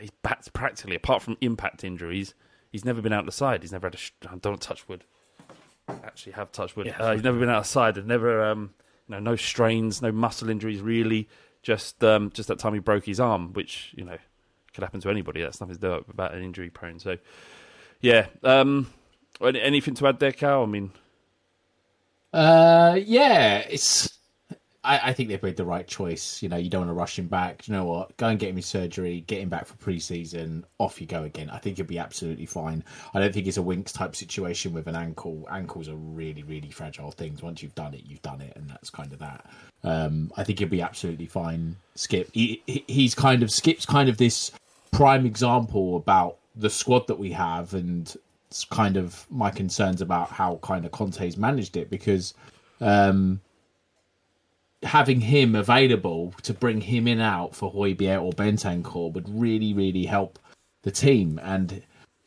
he's back practically, apart from impact injuries, he's never been out the side. He's never had a I don't touch wood. Actually, have touch wood. Yeah. Uh, he's never been outside. There's never, um, you know, no strains, no muscle injuries. Really, just um, just that time he broke his arm, which you know could happen to anybody. That's nothing to do about an injury prone. So. Yeah. Um, anything to add there, Cal? I mean, uh, yeah. It's. I, I think they've made the right choice. You know, you don't want to rush him back. You know what? Go and get him in surgery. Get him back for pre-season. Off you go again. I think he'll be absolutely fine. I don't think it's a Winks type situation with an ankle. Ankles are really, really fragile things. Once you've done it, you've done it, and that's kind of that. Um, I think he'll be absolutely fine. Skip. He, he's kind of Skip's kind of this prime example about. The squad that we have, and it's kind of my concerns about how kind of Conte's managed it, because um, having him available to bring him in out for Højbjerg or Bentancur would really, really help the team. And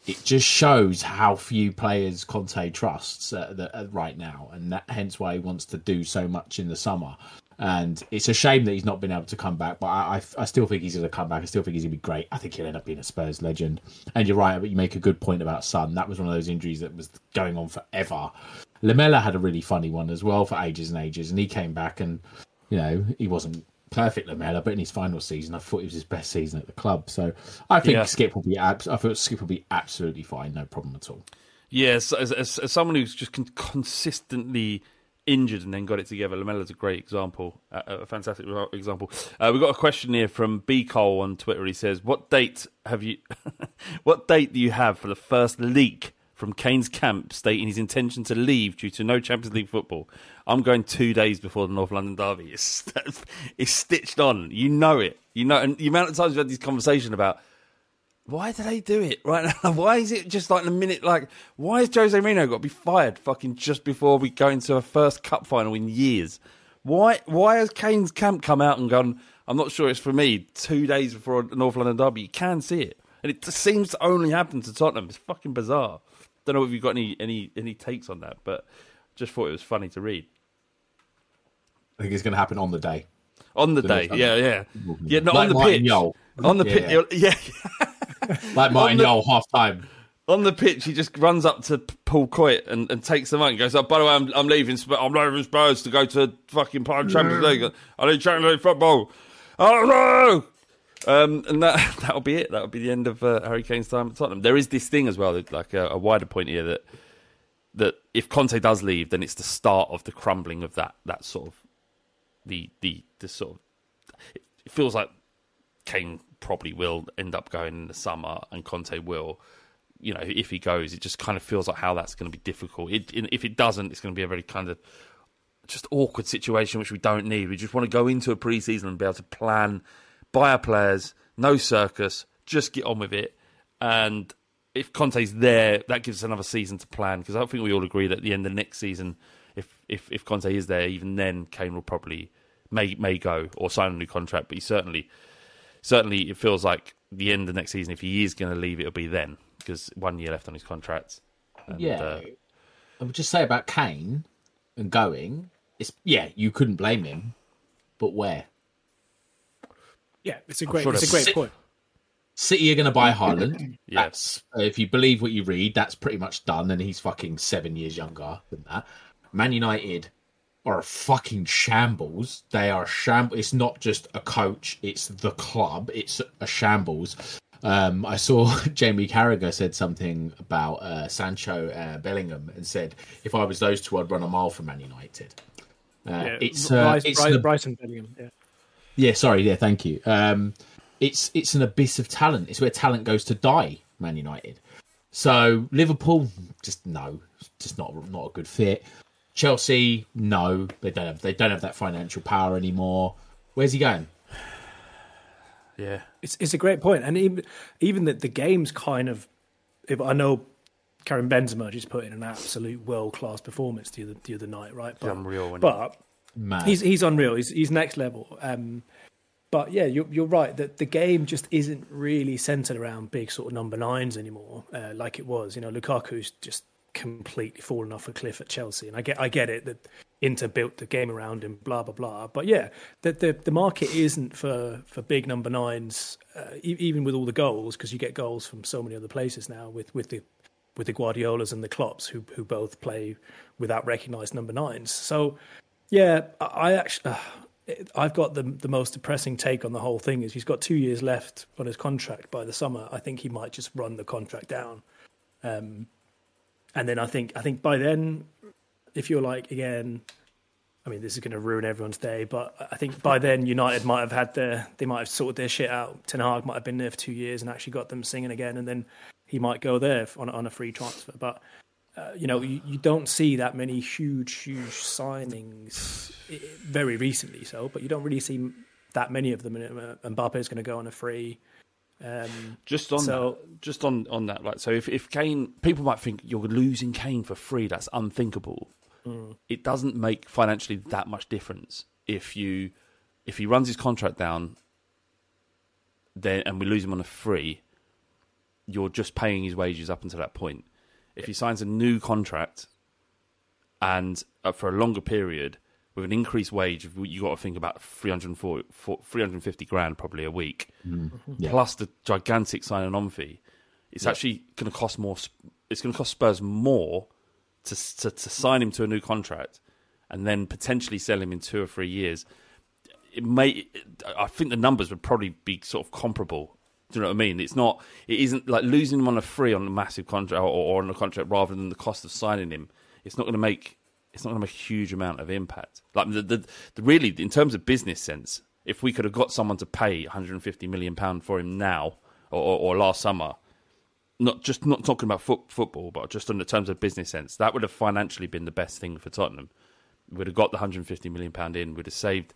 it just shows how few players Conte trusts uh, the, uh, right now. And that hence why he wants to do so much in the summer. And it's a shame that he's not been able to come back, but I, I, I still think he's going to come back. I still think he's going to be great. I think he'll end up being a Spurs legend. And you're right, but you make a good point about Son. That was one of those injuries that was going on forever. Lamella had a really funny one as well for ages and ages, and he came back and, you know, he wasn't perfect Lamella, but in his final season, I thought it was his best season at the club. So I think yeah. Skip will be ab- I thought Skip will be absolutely fine, no problem at all. Yes, yeah, as, as, as someone who's just con- consistently... injured and then got it together. Lamella's a great example, uh, a fantastic example. Uh, we've got a question here from B Cole on Twitter. He says, "What date have you? what date do you have for the first leak from Kane's camp stating his intention to leave due to no Champions League football? I'm going two days before the North London Derby. It's it's stitched on. You know it. You know, and the amount of times we've had this conversation about." Why do they do it right now? Why is it just like in a minute? Like, why has Jose Mourinho got to be fired fucking just before we go into a first cup final in years? Why Why has Kane's camp come out and gone, I'm not sure it's for me, two days before North London Derby? You can see it. And it seems to only happen to Tottenham. It's fucking bizarre. Don't know if you've got any, any, any takes on that, but just thought it was funny to read. I think it's going to happen on the day. On the, the day, yeah, yeah. Yeah, not like on the Martin pitch. Yole. On the yeah, pitch, yeah. yeah. Like mine, y'all half time. on the pitch, he just runs up to Paul Coit and, and takes the money. He goes, oh, by the way, I'm, I'm leaving Spurs. I'm leaving Spurs to go to fucking playing Champions League. I need Champions League football. Oh, no! Um, and that, that'll be it. That'll be the end of uh, Harry Kane's time at Tottenham. There is this thing as well, like a, a wider point here, that that if Conte does leave, then it's the start of the crumbling of that, that sort of, the, the, the sort of, it feels like Kane probably will end up going in the summer and Conte will. You know, if he goes, it just kind of feels like how that's going to be difficult. It, if it doesn't, it's going to be a very kind of just awkward situation, which we don't need. We just want to go into a pre-season and be able to plan, buy our players, no circus, just get on with it. And if Conte's there, that gives us another season to plan, because I think we all agree that at the end of next season, if if, if Conte is there, even then Kane will probably may may go or sign a new contract. But he certainly, certainly it feels like the end of next season, if he is going to leave, it'll be then, because one year left on his contract. And, yeah. Uh, I would just say about Kane and going, it's, yeah, you couldn't blame him, but where? Yeah, it's a great, sure it's a great C- point. City are going to buy Haaland. Yeah. That's, if you believe what you read, that's pretty much done, and he's fucking seven years younger than that. Man United are a fucking shambles. They are a shambles. It's not just a coach, it's the club. It's a shambles. Um, I saw Jamie Carragher said something about uh, Sancho uh, Bellingham and said, if I was those two, I'd run a mile from Man United. Uh, yeah, it's uh, Bryce, it's Bryce, the... Bryson Bellingham. Yeah. yeah, sorry. Yeah, thank you. Um, it's it's an abyss of talent. It's where talent goes to die, Man United. So Liverpool, just no, just not not a good fit. Chelsea, no, they don't have they don't have that financial power anymore. Where's he going? Yeah, it's it's a great point, and even even that the game's kind of. If I know, Karim Benzema just put in an absolute world class performance the other the other night, right? But, unreal, but Man. he's he's unreal. He's he's next level. Um, but yeah, you're you're right that the game just isn't really centered around big sort of number nines anymore, uh, like it was. You know, Lukaku's just completely fallen off a cliff at Chelsea, and I get I get it that Inter built the game around him, blah blah blah. But yeah, the the, the market isn't for, for big number nines, uh, even with all the goals, because you get goals from so many other places now with, with the with the Guardiolas and the Klopps who who both play without recognised number nines. So yeah, I, I actually uh, I've got the the most depressing take on the whole thing is he's got two years left on his contract by the summer. I think he might just run the contract down, um, and then I think I think by then. If you're like, again, I mean, this is going to ruin everyone's day, but I think by then United might have had their, they might have sorted their shit out. Ten Hag might have been there for two years and actually got them singing again, and then he might go there on on a free transfer. But uh, you know, you, you don't see that many huge, huge signings very recently, so but you don't really see that many of them. And Mbappe is going to go on a free. Um, just on so, that, just on, on that, like so, if if Kane, people might think you're losing Kane for free. That's unthinkable. It doesn't make financially that much difference if you if he runs his contract down, then and we lose him on a free. You're just paying his wages up until that point. If he signs a new contract and uh, for a longer period with an increased wage, you got to think about three hundred fifty grand probably a week, mm. yeah. plus the gigantic signing on fee. It's yeah. actually going to cost more. It's going to cost Spurs more. To, to to sign him to a new contract and then potentially sell him in two or three years, it may. I think the numbers would probably be sort of comparable. Do you know what I mean? It's not. It isn't like losing him on a free on a massive contract or, or on a contract rather than the cost of signing him. It's not going to make. It's not going to make a huge amount of impact. Like the, the, the really in terms of business sense, if we could have got someone to pay one hundred fifty million pounds for him now or, or, or last summer. Not just not talking about foot, football, but just in the terms of business sense, that would have financially been the best thing for Tottenham. We'd have got the one hundred fifty million pounds in. We'd have saved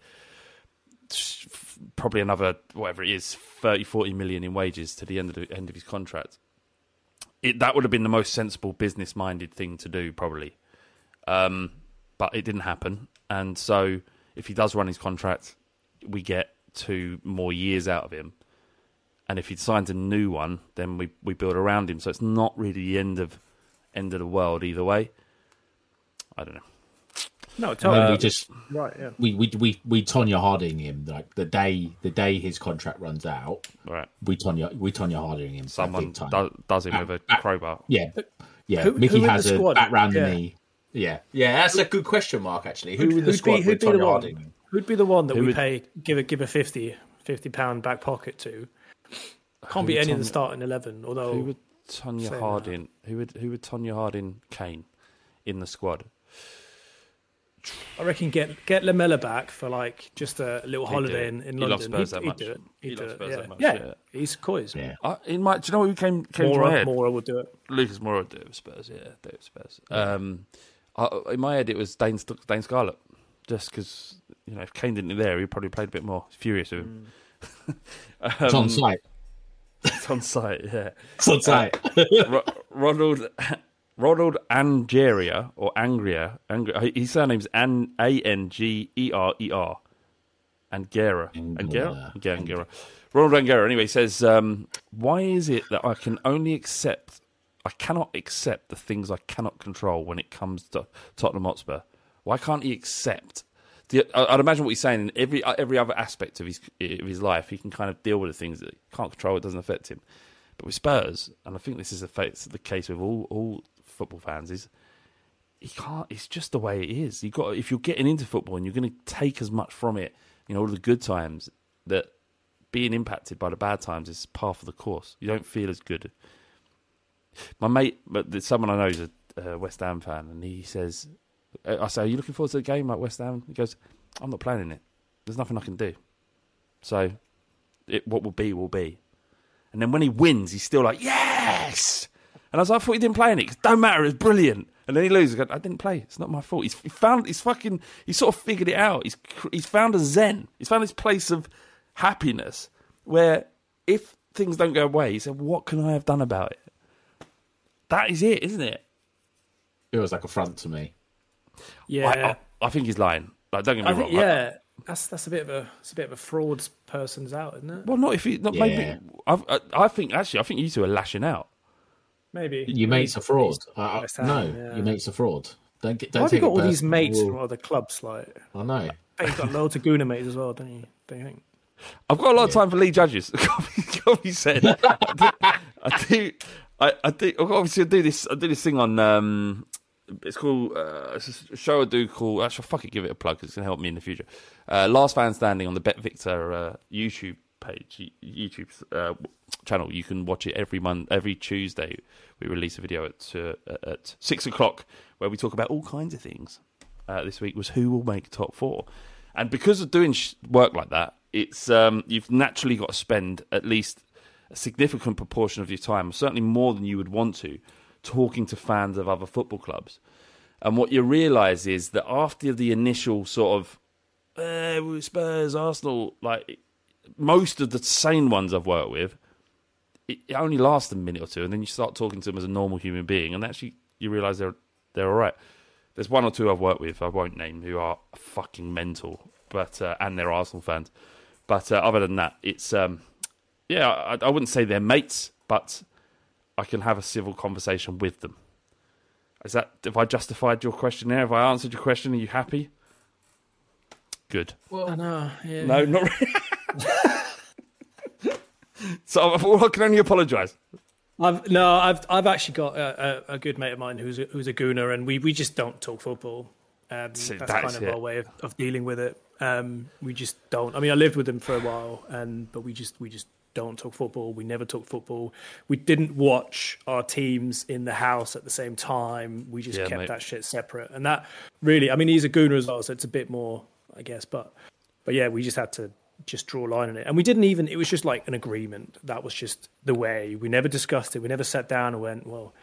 probably another whatever it is, thirty, forty million in wages to the end of the end of his contract. It, that would have been the most sensible business-minded thing to do, probably. Um, but it didn't happen, and so if he does run his contract, we get two more years out of him. And if he signs a new one, then we, we build around him. So it's not really the end of end of the world either way. I don't know. No, totally. And then we just right, yeah. we we we we Tonya Harding him like the day the day his contract runs out. Right, we Tonya we Tonya Harding him. Someone does, does him at, with a crowbar. Yeah, yeah. Who, Mickey who has a bat round yeah. the knee. Yeah, yeah. That's a good question, Mark. Actually, who in the squad would Tonya Harding? One, who'd be the one that who we would, pay give a give a fifty fifty pound back pocket to? Can't be any of the starting eleven. Although who would Tonya Harding? That. Who would who would Tonya Harding Kane in the squad? I reckon get get Lamella back for like just a little holiday in, in London. He loves Spurs that much. He loves Spurs that much. Yeah, he's coys. Yeah, I, he might. Do you know who came came Mora, to my head? Mora would do it. Lucas Moura would do it with Spurs. Yeah, do it with Spurs. Um, I, in my head, it was Dane Dane Scarlett. Just because you know, if Kane didn't be there, he probably played a bit more. Furious with him. Mm. um, it's on site. It's on site. Yeah, it's on site. Uh, Ronald. Ronald Angeria, or Angria, Angria, his surname's An- A N G E R E R, Angera, Angera, Angera, Angera. Ronald Angera, anyway, says, um, why is it that I can only accept, I cannot accept the things I cannot control when it comes to Tottenham Hotspur? Why can't he accept? The, I'd imagine what he's saying in every every other aspect of his of his life, he can kind of deal with the things that he can't control, it doesn't affect him. But with Spurs, and I think this is the, the case with all all. football fans is he can't it's just the way it is. You got if you're getting into football and you're going to take as much from it, you know, all the good times, that being impacted by the bad times is par for the course. You don't feel as good. My mate, but there's someone I know is a uh, West Ham fan, and he says, I say, are you looking forward to the game at West Ham? He goes, I'm not planning it. There's nothing I can do. So it what will be will be. And then when he wins, he's still like, yes. And I was like, I thought he didn't play in it. Cause don't matter, it's brilliant. And then he loses. I, go, I didn't play. It's not my fault. He's he found. He's fucking. He's sort of figured it out. He's he's found a zen. He's found this place of happiness where if things don't go away, he said, "What can I have done about it?" That is it, isn't it? It was like a front to me. Yeah, I, I, I think he's lying. Like, don't get me I wrong. Think, yeah. I, That's that's a bit of a it's a bit of a fraud person's out, isn't it? Well, not if he not yeah. maybe. I've, I I think actually I think you two are lashing out. Maybe your mate's a fraud. Uh, no, yeah. your mate's a fraud. Don't get. Don't Why have you got all these mates will... from other clubs? Like I know, you've got loads of Guna mates as well, don't you? Don't you think? I've got a lot yeah. of time for league judges. Coffee said, I do, I, I do. Obviously, I do this. I do this thing on. Um, it's called. Uh, it's a show I do called. Actually, fuck it, give it a plug because it's gonna help me in the future. Uh, Last Fan Standing on the Bet Victor uh, YouTube page, YouTube uh, channel. You can watch it every month, every Tuesday. We release a video at uh, at six o'clock where we talk about all kinds of things. Uh, this week was who will make top four, and because of doing sh- work like that, it's um, you've naturally got to spend at least a significant proportion of your time, certainly more than you would want to, talking to fans of other football clubs. And what you realise is that after the initial sort of eh, Spurs, Arsenal, like. Most of the sane ones I've worked with, it only lasts a minute or two, and then you start talking to them as a normal human being, and actually you realise they're they're all right. There's one or two I've worked with, I won't name, who are fucking mental, but uh, and they're Arsenal fans. But uh, other than that, it's um, yeah, I, I wouldn't say they're mates, but I can have a civil conversation with them. Is that have I justified your question there? Have I answered your question? Are you happy? Good. Well, I know. Yeah. No, not really. So I can only apologise. I've no, I've I've actually got a, a, a good mate of mine who's a, who's a gooner, and we, we just don't talk football. Um, so that's that kind of it. Our way of, of dealing with it. Um, we just don't. I mean, I lived with him for a while, and but we just we just don't talk football. We never talk football. We didn't watch our teams in the house at the same time. We just yeah, kept mate. that shit separate, and that really, I mean, he's a gooner as well, so it's a bit more, I guess. But but yeah, we just had to. Just draw a line on it, and we didn't even. It was just like an agreement. That was just the way. We never discussed it. We never sat down and went, "Well,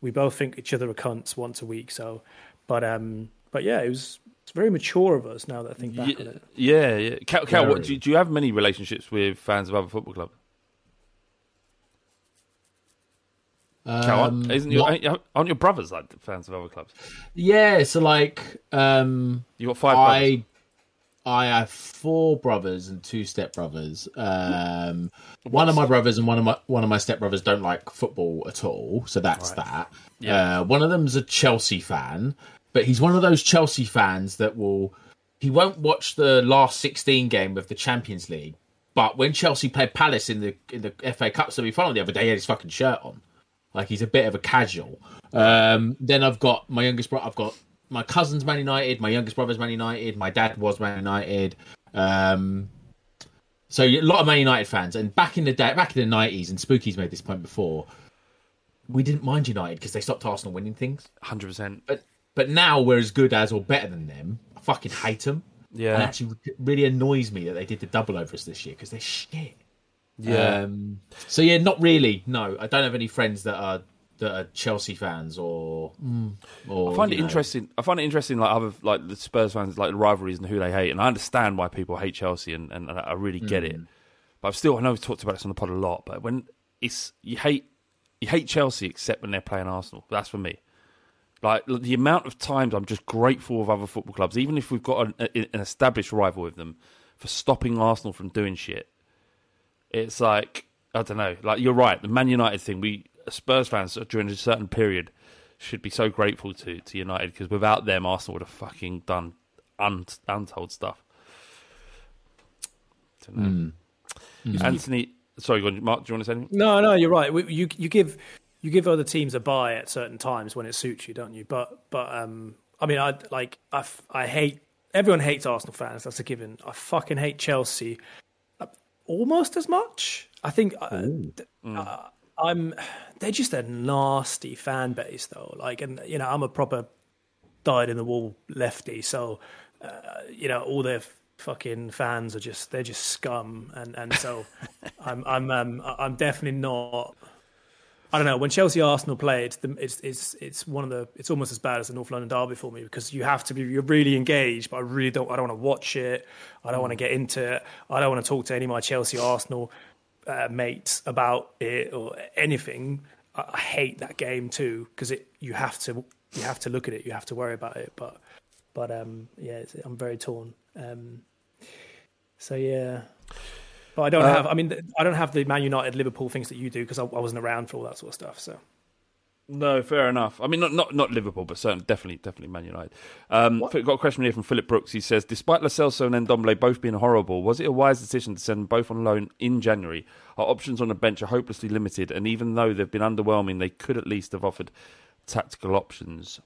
we both think each other are cunts once a week." So, but um, but yeah, it was it's very mature of us now that I think back yeah, on it. Yeah, yeah. Cal, Cal what, do, you, do you have many relationships with fans of other football clubs? Um, Cal, isn't your, not, aren't your brothers like fans of other clubs? Yeah, so like um, you got five. I, brothers. I have four brothers and two stepbrothers. Um, one of my brothers and one of my one of my stepbrothers don't like football at all, so that's right. that. Yeah. Uh, one of them's a Chelsea fan, but he's one of those Chelsea fans that will, he won't watch the last sixteen game of the Champions League, but when Chelsea played Palace in the in the F A Cup semi-final the other day, he had his fucking shirt on. Like, he's a bit of a casual. Um, then I've got my youngest brother. I've got my cousin's Man United. My youngest brother's Man United. My dad was Man United. Um, so a lot of Man United fans. And back in the day, back in the nineties, and Spooky's made this point before, we didn't mind United because they stopped Arsenal winning things. one hundred percent. But but now we're as good as or better than them. I fucking hate them. Yeah. And actually, it really annoys me that they did the double over us this year because they're shit. Yeah. Um, so yeah, not really. No, I don't have any friends that are that are Chelsea fans or. or I find it know. interesting. I find it interesting, like other like the Spurs fans, like the rivalries and who they hate. And I understand why people hate Chelsea, and, and I really get mm. it. But I've still, I know we've talked about this on the pod a lot. But when it's you hate you hate Chelsea except when they're playing Arsenal. That's for me. Like the amount of times I'm just grateful of other football clubs, even if we've got an, an established rival with them, for stopping Arsenal from doing shit. It's like, I don't know, like you're right, the Man United thing, we Spurs fans during a certain period should be so grateful to, to United because without them, Arsenal would have fucking done un, untold stuff. I don't know. Mm. Mm. Anthony, sorry, Mark, do you want to say anything? No, no, you're right. You you give you give other teams a bye at certain times when it suits you, don't you? But but um, I mean, I like I, I hate everyone hates Arsenal fans. That's a given. I fucking hate Chelsea. Almost as much, I think. Uh, uh, I'm. They're just a nasty fan base, though. Like, and you know, I'm a proper dyed-in-the-wool lefty, so uh, you know, all their fucking fans are just they're just scum, and and so I'm I'm um, I'm definitely not. I don't know. When Chelsea Arsenal play, it's, the, it's it's it's one of the it's almost as bad as the North London Derby for me because you have to be you're really engaged, but I really don't I don't want to watch it. I don't want to get into it. I don't want to talk to any of my Chelsea Arsenal uh, mates about it or anything. I, I hate that game too because it you have to you have to look at it, you have to worry about it. But but um yeah, it's, I'm very torn. Um, so yeah. But I don't uh, have. I mean, I don't have the Man United, Liverpool things that you do because I, I wasn't around for all that sort of stuff. So, no, fair enough. I mean, not not, not Liverpool, but certainly, definitely, definitely Man United. Um, got a question here from Philip Brooks. He says, despite Lo Celso and Ndombele both being horrible, was it a wise decision to send them both on loan in January? Our options on the bench are hopelessly limited, and even though they've been underwhelming, they could at least have offered tactical options.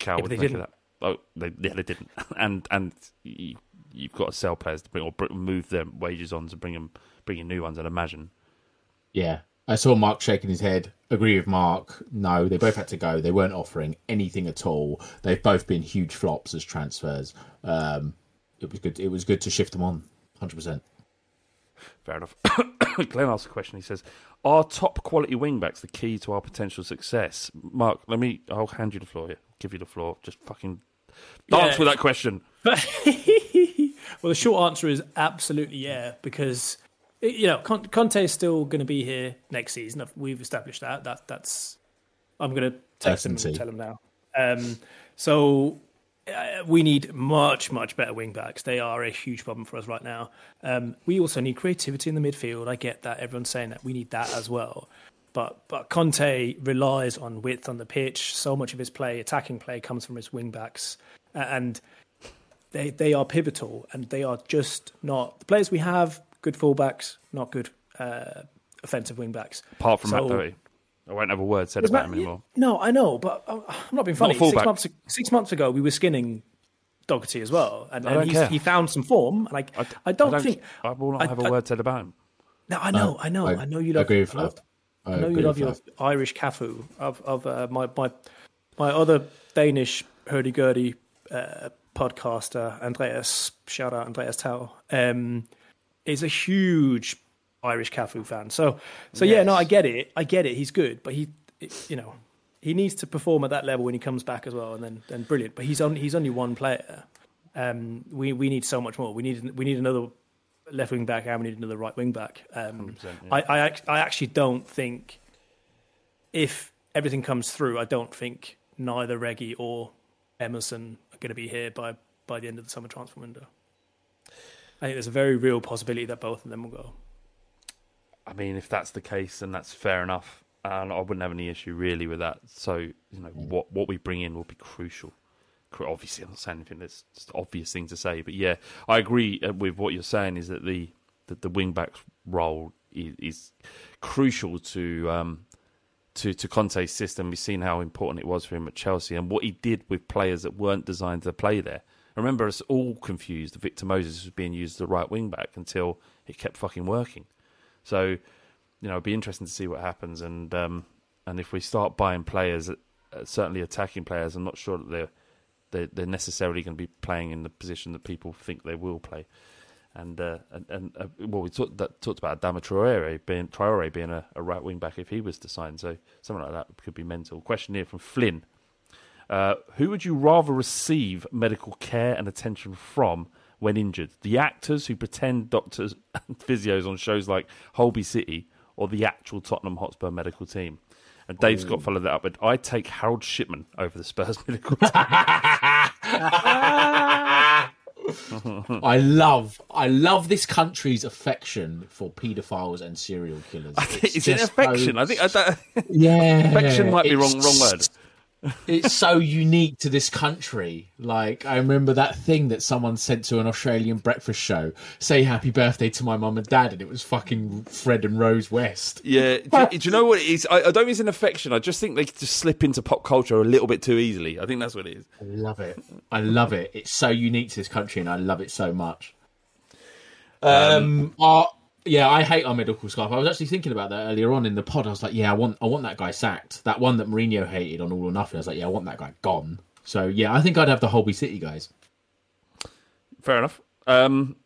Cal, yeah, what do you think of that? Oh, they, yeah, they didn't, and and. He, You've got to sell players to bring or move their wages on to bring them, bring in new ones. I'd imagine. Yeah, I saw Mark shaking his head. Agree with Mark. No, they both had to go. They weren't offering anything at all. They've both been huge flops as transfers. Um, it was good. It was good to shift them on. one hundred percent. Fair enough. Glenn asks a question. He says, "Are top quality wing backs the key to our potential success?" Mark, let me. I'll hand you the floor here. Give you the floor. Just fucking dance yeah. with that question. Well, the short answer is absolutely yeah, because you know Conte is still going to be here next season. We've established that. That that's I'm going to text him and tell him now. Um, so uh, we need much much better wing backs. They are a huge problem for us right now. Um, we also need creativity in the midfield. I get that everyone's saying that we need that as well. But but Conte relies on width on the pitch. So much of his play, attacking play, comes from his wing backs and. They they are pivotal and they are just not the players we have. Good fullbacks, not good uh, offensive wingbacks. Apart from so, Mbappe, I won't have a word said about him anymore. No, I know, but I'm not being funny. Not six months six months ago, we were skinning Doherty as well, and, and he's, he found some form. Like I, I, don't I don't think I will not have I, a word I, said about him. No, I know, no, I know, I, I know you love. I, agree love, I, I know agree you love your that. Irish Cafu of of uh, my my my other Danish hurdy-gurdy. Uh, podcaster Andreas, shout out Andreas Tau, um, is a huge Irish Cafu fan. So, so yes. yeah, no, I get it. I get it. He's good, but he, it, you know, he needs to perform at that level when he comes back as well, and then, then brilliant. But he's on, he's only one player. Um, we we need so much more. We need we need another left wing back, and we need another right wing back. Um, yeah. I, I I actually don't think if everything comes through, I don't think neither Reggie or Emerson are going to be here by, by the end of the summer transfer window. I think there's a very real possibility that both of them will go. I mean, if that's the case, then that's fair enough. and I wouldn't have any issue really with that. So, you know, what what we bring in will be crucial. Obviously, I'm not saying anything that's just an obvious thing to say, but yeah, I agree with what you're saying. Is that the that the wing back's role is, is crucial to um, to to Conte's system. We've seen how important it was for him at Chelsea and what he did with players that weren't designed to play there. I remember us all confused. Victor Moses was being used as a right wing back until it kept fucking working. So, you know, it'd be interesting to see what happens. And um, and if we start buying players, uh, certainly attacking players, I'm not sure that they're they're, they're necessarily going to be playing in the position that people think they will play. And uh, and, and uh, well, we talked that, talked about Adama Traore being Traore being a, a right wing back if he was to sign. So something like that could be mental. Question here from Flynn. Uh, who would you rather receive medical care and attention from when injured? The actors who pretend doctors and physios on shows like Holby City, or the actual Tottenham Hotspur medical team? And Dave Scott followed that up with, I take Harold Shipman over the Spurs medical team. I love, I love this country's affection for paedophiles and serial killers. I think, is it affection? So... I think I don't... yeah, affection might be wrong, wrong word. It's so unique to this country. Like, I remember that thing that someone sent to an Australian breakfast show, say happy birthday to my mum and dad, and it was fucking Fred and Rose West. Yeah, do, do you know what it is? I, I don't mean it's an affection. I just think they just slip into pop culture a little bit too easily. I think that's what it is. I love it. I love it. It's so unique to this country, and I love it so much. Um, um our, Yeah, I hate our medical staff. I was actually thinking about that earlier on in the pod. I was like, yeah, I want I want that guy sacked. That one that Mourinho hated on All or Nothing. I was like, yeah, I want that guy gone. So, yeah, I think I'd have the Holby City guys. Fair enough. Um,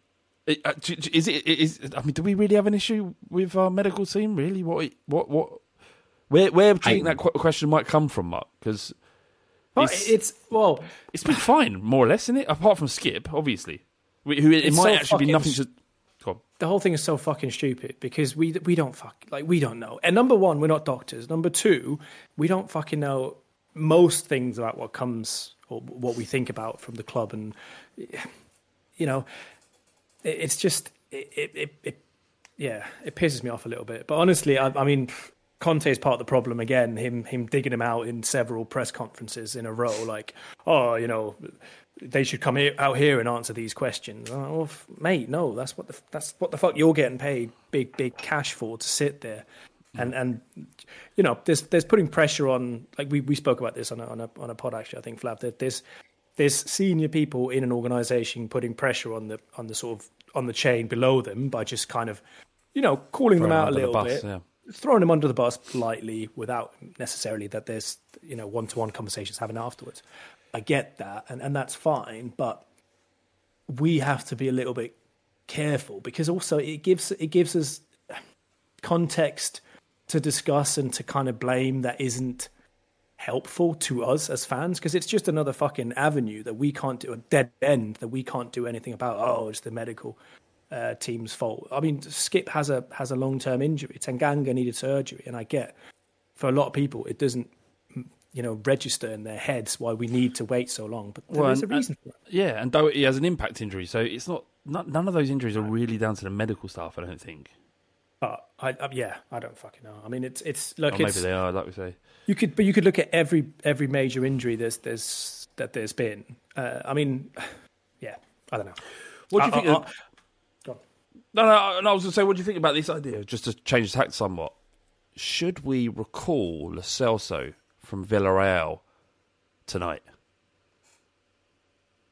is it? Is, I mean, do we really have an issue with our medical team, really? What? What? What? Where, where do you think that question might come from, Mark? Because it's, it's, well, it's been fine, more or less, isn't it? Apart from Skip, obviously. Who It, it might so actually be nothing to... The whole thing is so fucking stupid because we we don't fuck like we don't know. And number one, we're not doctors. Number two, we don't fucking know most things about what comes or what we think about from the club. And you know, it's just it it, it, it yeah, it pisses me off a little bit. But honestly, I, I mean, Conte is part of the problem again. Him him digging him out in several press conferences in a row, like, oh, you know, they should come here, out here and answer these questions. Like, oh, f- mate, no, that's what the f- that's what the fuck you're getting paid big big cash for, to sit there, and and you know, there's there's putting pressure on. Like we, we spoke about this on a, on a on a pod actually, I think, Flav, that there's there's senior people in an organisation putting pressure on the on the sort of on the chain below them by just kind of, you know, calling them out a little bit. Yeah. Throwing them under the bus lightly without necessarily that there's, you know, one-to-one conversations happening afterwards. I get that, and, and that's fine, but we have to be a little bit careful because also it gives it gives us context to discuss and to kind of blame that isn't helpful to us as fans, because it's just another fucking avenue that we can't do, a dead end that we can't do anything about. Oh, it's the medical uh, team's fault. I mean, Skip has a has a long-term injury. Tanganga needed surgery, and I get, for a lot of people, it doesn't, you know, register in their heads why we need to wait so long. But there well, is a reason and, for that. Yeah, and though he has an impact injury, so it's not, not none of those injuries are really down to the medical staff, I don't think. Uh, I, uh, yeah, I don't fucking know. I mean, it's it's like or maybe it's, they are, like we say. You could, but you could look at every every major injury there's there's that there's been. Uh, I mean, yeah, I don't know. What do you I, think? I, I, go on. No, no, no. I was going to say, what do you think about this idea? Just to change tack somewhat, should we recall Lo Celso from Villarreal tonight,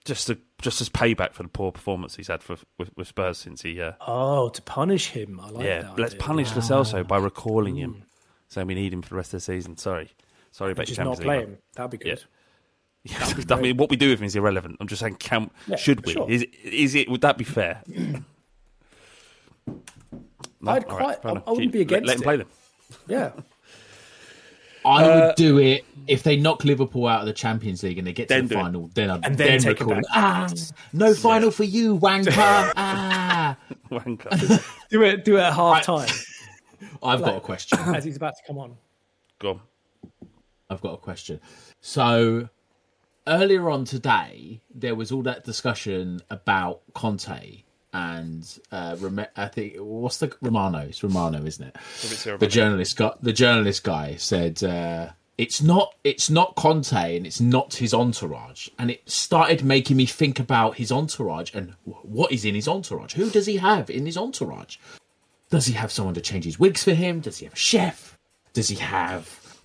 just to, just as payback for the poor performance he's had for, with, with Spurs since he. Uh, oh, to punish him! I like yeah, that. Yeah, let's idea. punish wow. Lo Celso by recalling mm. him, saying we need him for the rest of the season. Sorry, sorry about your Champions League. Just not play him. That'd be good. Yeah. That'd be I mean, what we do with him is irrelevant. I'm just saying, can, yeah, should we? Sure. Is is it? Would that be fair? no, I'd quite. Right, I, I wouldn't be against. Let, let him play them. Yeah. I would uh, do it if they knock Liverpool out of the Champions League and they get to the final. It. Then I'd and then, then take it back. Ah, no final yeah. for you, wanker! ah. Wanker. do it. Do it at half time. I've like, got a question. As he's about to come on. Go on. I've got a question. So earlier on today, there was all that discussion about Conte and uh, I think what's the Romano? It's Romano, isn't it? Fabrizio the journalist guy. The journalist guy said uh, it's not. It's not Conte, and it's not his entourage. And it started making me think about his entourage and what is in his entourage. Who does he have in his entourage? Does he have someone to change his wigs for him? Does he have a chef? Does he have?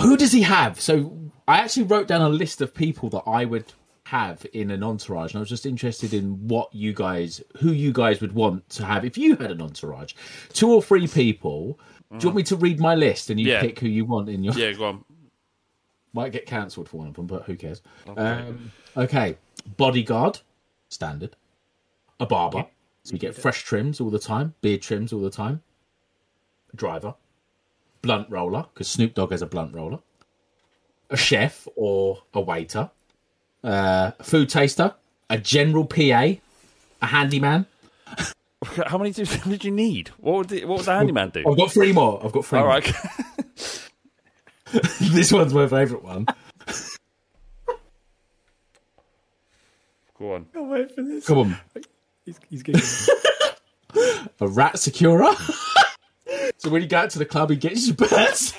Who does he have? So I actually wrote down a list of people that I would have in an entourage, and I was just interested in what you guys, who you guys would want to have if you had an entourage. Two or three people. Mm. Do you want me to read my list and you yeah. pick who you want in your? Yeah, go on. Might get cancelled for one of them, but who cares? Okay, um, okay. Bodyguard, standard. A barber, so you get fresh trims all the time, beard trims all the time. Driver. Blunt roller, because Snoop Dogg has a blunt roller. A chef or a waiter. Uh, a food taster. A general P A. A handyman. How many did you need? What would the, what would the handyman do? I've got three more. I've got three All more. Right. This one's my favourite one. Go on. I can't wait for this. Come on. He's, he's getting a rat securer. So when you go out to the club, he gets your birds.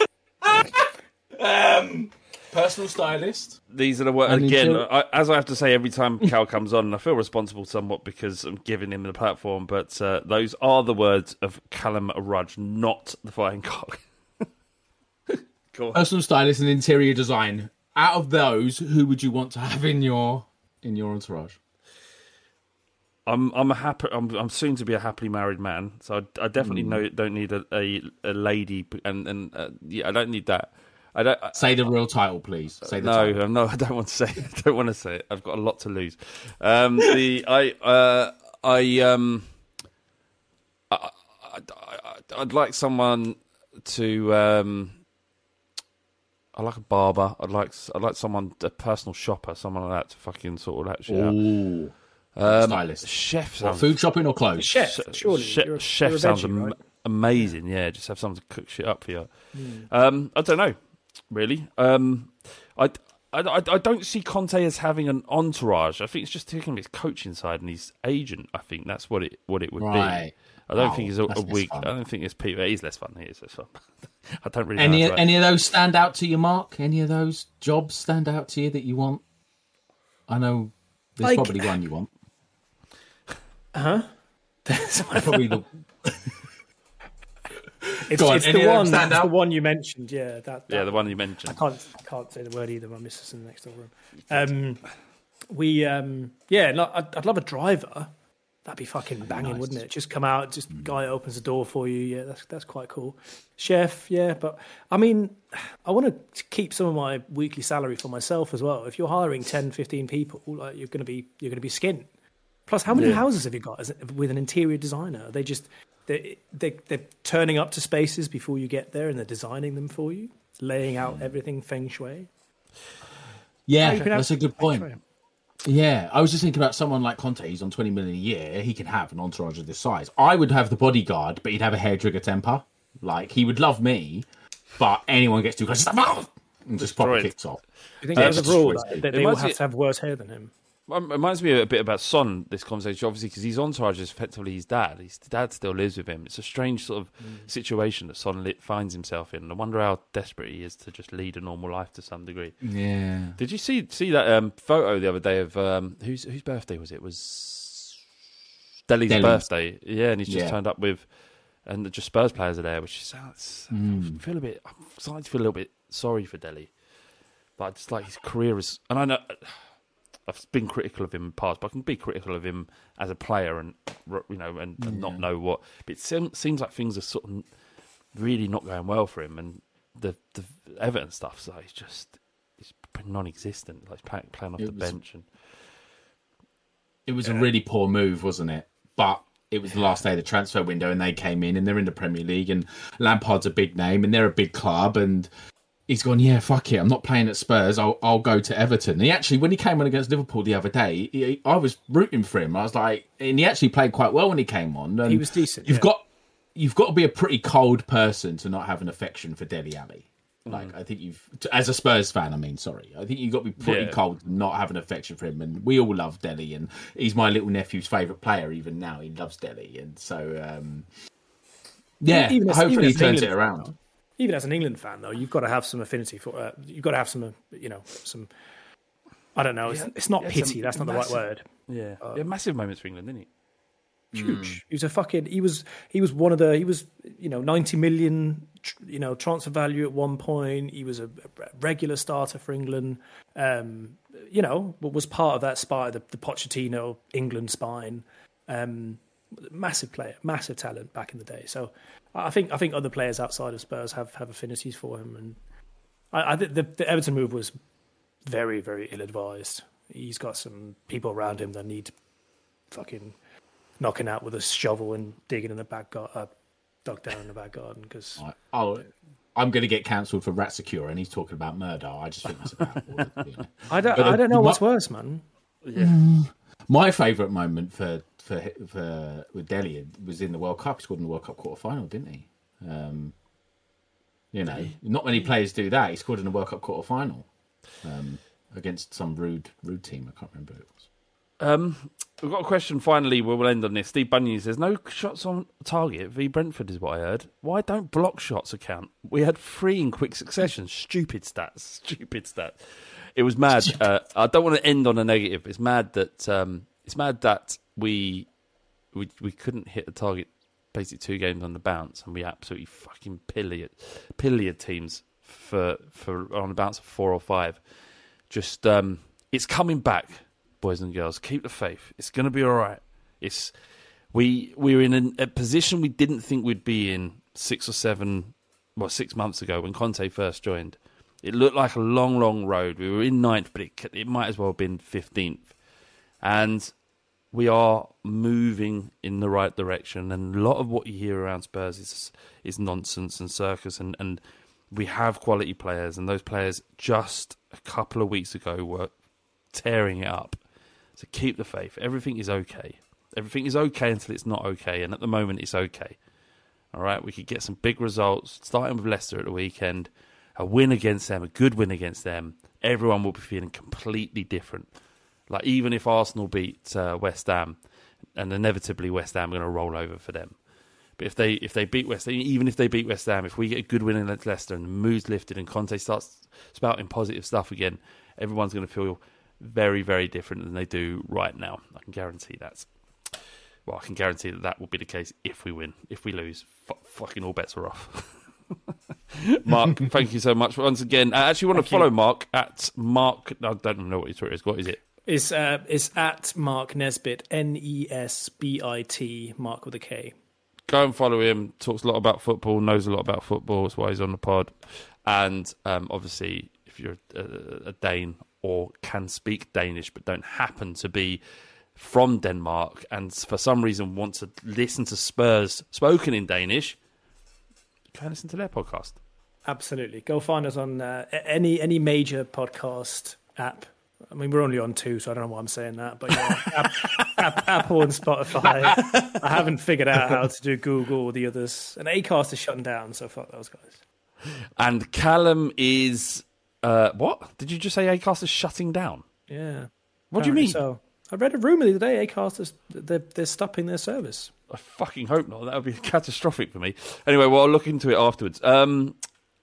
um, personal stylist. These are the words. Again, I, as I have to say every time Cal comes on, and I feel responsible somewhat because I'm giving him the platform, but uh, those are the words of Callum Rudge, not the flying cock. Cool. Personal stylist and interior design. Out of those, who would you want to have in your in your entourage? I'm I'm a happy I'm I'm soon to be a happily married man, so I, I definitely mm. no, don't need a, a, a lady, and and uh, yeah, I don't need that. I don't I, say the real title, please. Say the no, title. no, I don't want to say. I don't want to say it. I've got a lot to lose. Um, the I uh, I um I, I, I I'd like someone to um. I like a barber. I'd like I'd like someone a personal shopper, someone like that to fucking sort all that shit Ooh. out. Um, Stylist, chef, sounds... food shopping or clothes. Chef, surely. Chef, you're a, chef you're a veggie, sounds am- right? amazing. Yeah, just have someone to cook shit up for you. Mm. Um, I don't know, really. Um, I, I, I, I don't see Conte as having an entourage. I think it's just taking his coaching side and his agent. I think that's what it what it would right. be. I don't oh, think he's a, a weak. Fun. I don't think it's Peter. He's less fun. He is less fun. I don't really. Any know any of those stand out to you, Mark? Any of those jobs stand out to you that you want? I know there's like... probably one you want. Huh? That's probably the. It's, on, it's the one. That's out? the one you mentioned. Yeah, that, that. Yeah, the one you mentioned. I can't. I can't say the word either. My missus is in the next door room. Um, we. Um, yeah, no, I'd, I'd love a driver. That'd be fucking banging, nice. wouldn't it? Just come out, just mm. guy opens the door for you. Yeah, that's that's quite cool. Chef, yeah, but I mean, I want to keep some of my weekly salary for myself as well. If you're hiring ten, fifteen people, like you're gonna be, you're gonna be skint. Plus, how many yeah. houses have you got as, with an interior designer? Are they just they they they're turning up to spaces before you get there, and they're designing them for you, laying out everything feng shui. Yeah, oh, that's have, a good point. Yeah, I was just thinking about someone like Conte. He's on twenty million a year. He can have an entourage of this size. I would have the bodyguard, but he'd have a hairdryer temper. Like he would love me, but anyone gets too close and just proper kicks off. You think there's a rule that they, they will have to have worse hair than him? It reminds me a bit about Son, this conversation, obviously, because his entourage is effectively his dad. His dad still lives with him. It's a strange sort of mm. situation that Son finds himself in. I wonder how desperate he is to just lead a normal life to some degree. Yeah. Did you see see that um, photo the other day of um, whose whose birthday was it? It was Dele's Dele. birthday. Yeah, and he's just yeah. turned up with, and just Spurs players are there, which sounds, mm. I feel a bit, I'm starting to feel a little bit sorry for Dele. But I just like his career is, and I know, I've been critical of him in the past, but I can be critical of him as a player, and you know, and, and yeah. not know what. But it seems like things are sort of really not going well for him, and the the Everton stuff. So he's just it's non-existent. Like playing, playing off it the was, bench, and it was yeah. a really poor move, wasn't it? But it was the last day of the transfer window, and they came in, and they're in the Premier League, and Lampard's a big name, and they're a big club, and. He's gone, yeah, fuck it. I'm not playing at Spurs. I'll I'll go to Everton. And he actually, when he came on against Liverpool the other day, he, I was rooting for him. I was like, and he actually played quite well when he came on. And he was decent. You've yeah. got, you've got to be a pretty cold person to not have an affection for Dele Alli. Like, mm. I think you've, as a Spurs fan, I mean, sorry, I think you've got to be pretty yeah. cold not have an affection for him. And we all love Dele, and he's my little nephew's favourite player even now. He loves Dele. And so, um, yeah, even as, hopefully even he turns England it around. Fan, even as an England fan, though, you've got to have some affinity for, uh, you've got to have some, uh, you know, some, I don't know, it's, yeah, it's not yeah, pity, some, that's not massive, the right word. Yeah, uh, yeah, massive moments for England, didn't he? Huge. Mm. He was a fucking. He was. He was one of the. He was. You know, ninety million. You know, transfer value at one point. He was a, a regular starter for England. Um, you know, was part of that spine, the, the Pochettino England spine. Um, massive player, massive talent back in the day. So, I think I think other players outside of Spurs have, have affinities for him. And I, I think the, the Everton move was very, very ill advised. He's got some people around him that need fucking knocking out with a shovel and digging in the back garden, uh, dug down in the back garden. Because I'm going to get cancelled for rat secure, and he's talking about murder. I just think that's about it, you know. I don't, but, I don't know my, what's worse, man. Yeah, my favourite moment for for for with Dele was in the World Cup. He scored in the World Cup quarter final, didn't he? Um, you know, not many players do that. He scored in the World Cup quarter final um, against some rude rude team. I can't remember who it was. Um, we've got a question finally, we'll end on this. Steve Bunyan says, no shots on target v Brentford is what I heard. Why don't block shots account? We had three in quick succession. Stupid stats. Stupid stats. It was mad. Uh, I don't want to end on a negative. It's mad that um, it's mad that we we we couldn't hit a target basically two games on the bounce, and we absolutely fucking pilliered pilliered teams for for on the bounce of four or five. Just um, it's coming back. Boys and girls, keep the faith. It's going to be all right. It's we we're in a, a position we didn't think we'd be in six or seven, well, six months ago when Conte first joined. It looked like a long, long road. We were in ninth, but it it might as well have been fifteenth. And we are moving in the right direction. And a lot of what you hear around Spurs is is nonsense and circus. And and we have quality players, and those players just a couple of weeks ago were tearing it up. So keep the faith. Everything is okay. Everything is okay until it's not okay. And at the moment, it's okay. All right? We could get some big results, starting with Leicester at the weekend. A win against them, a good win against them. Everyone will be feeling completely different. Like, even if Arsenal beat uh, West Ham, and inevitably West Ham are going to roll over for them. But if they if they beat West Ham, even if they beat West Ham, if we get a good win against Leicester and the mood's lifted and Conte starts spouting positive stuff again, everyone's going to feel very, very different than they do right now. I can guarantee that. Well, I can guarantee that that will be the case if we win. If we lose, f- fucking all bets are off. Mark, thank you so much once again. I actually want to thank follow you. Mark at Mark. I don't know what your Twitter is. What is it? It's uh, it's at Mark Nesbitt. N E S B I T. Mark with a K. Go and follow him. Talks a lot about football. Knows a lot about football. That's why he's on the pod. And um, obviously, if you're a, a Dane, or can speak Danish but don't happen to be from Denmark and for some reason want to listen to Spurs spoken in Danish, you can listen to their podcast. Absolutely. Go find us on uh, any any major podcast app. I mean, we're only on two, so I don't know why I'm saying that, but yeah, app, app, Apple and Spotify. I haven't figured out how to do Google or the others. And Acast is shutting down, so fuck those guys. And Callum is... Uh, what? Did you just say Acast is shutting down? Yeah. What do you mean? So. I read a rumour the other day Acast is they're, they're stopping their service. I fucking hope not. That would be catastrophic for me. Anyway, well, I'll look into it afterwards. Um,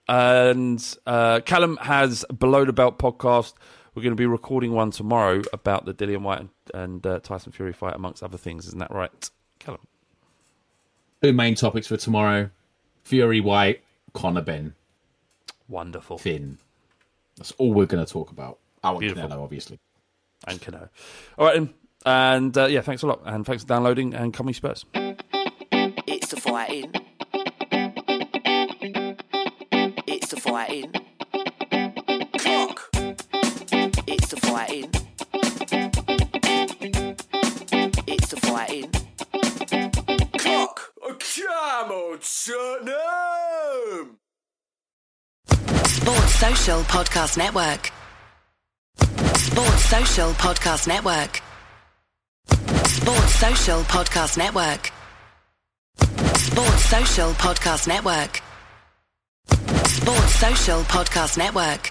and uh, Callum has Below the Belt podcast. We're going to be recording one tomorrow about the Dillian White and, and uh, Tyson Fury fight, amongst other things. Isn't that right, Callum? Two main topics for tomorrow. Fury White, Conor Ben. Wonderful. Finn. That's all we're going to talk about. Oh, and Beautiful. Canelo, obviously. And Canelo. All right, then. And, uh, yeah, thanks a lot. And thanks for downloading. And come with Spurs. It's the fight in. It's the fight in. Clock. It's the fight in. It's the fight in. Clock. Come on, Tottenham! Sports Social Podcast Network. Sports Social Podcast Network. Sports Social Podcast Network. Sports Social Podcast Network. Sports Social Podcast Network.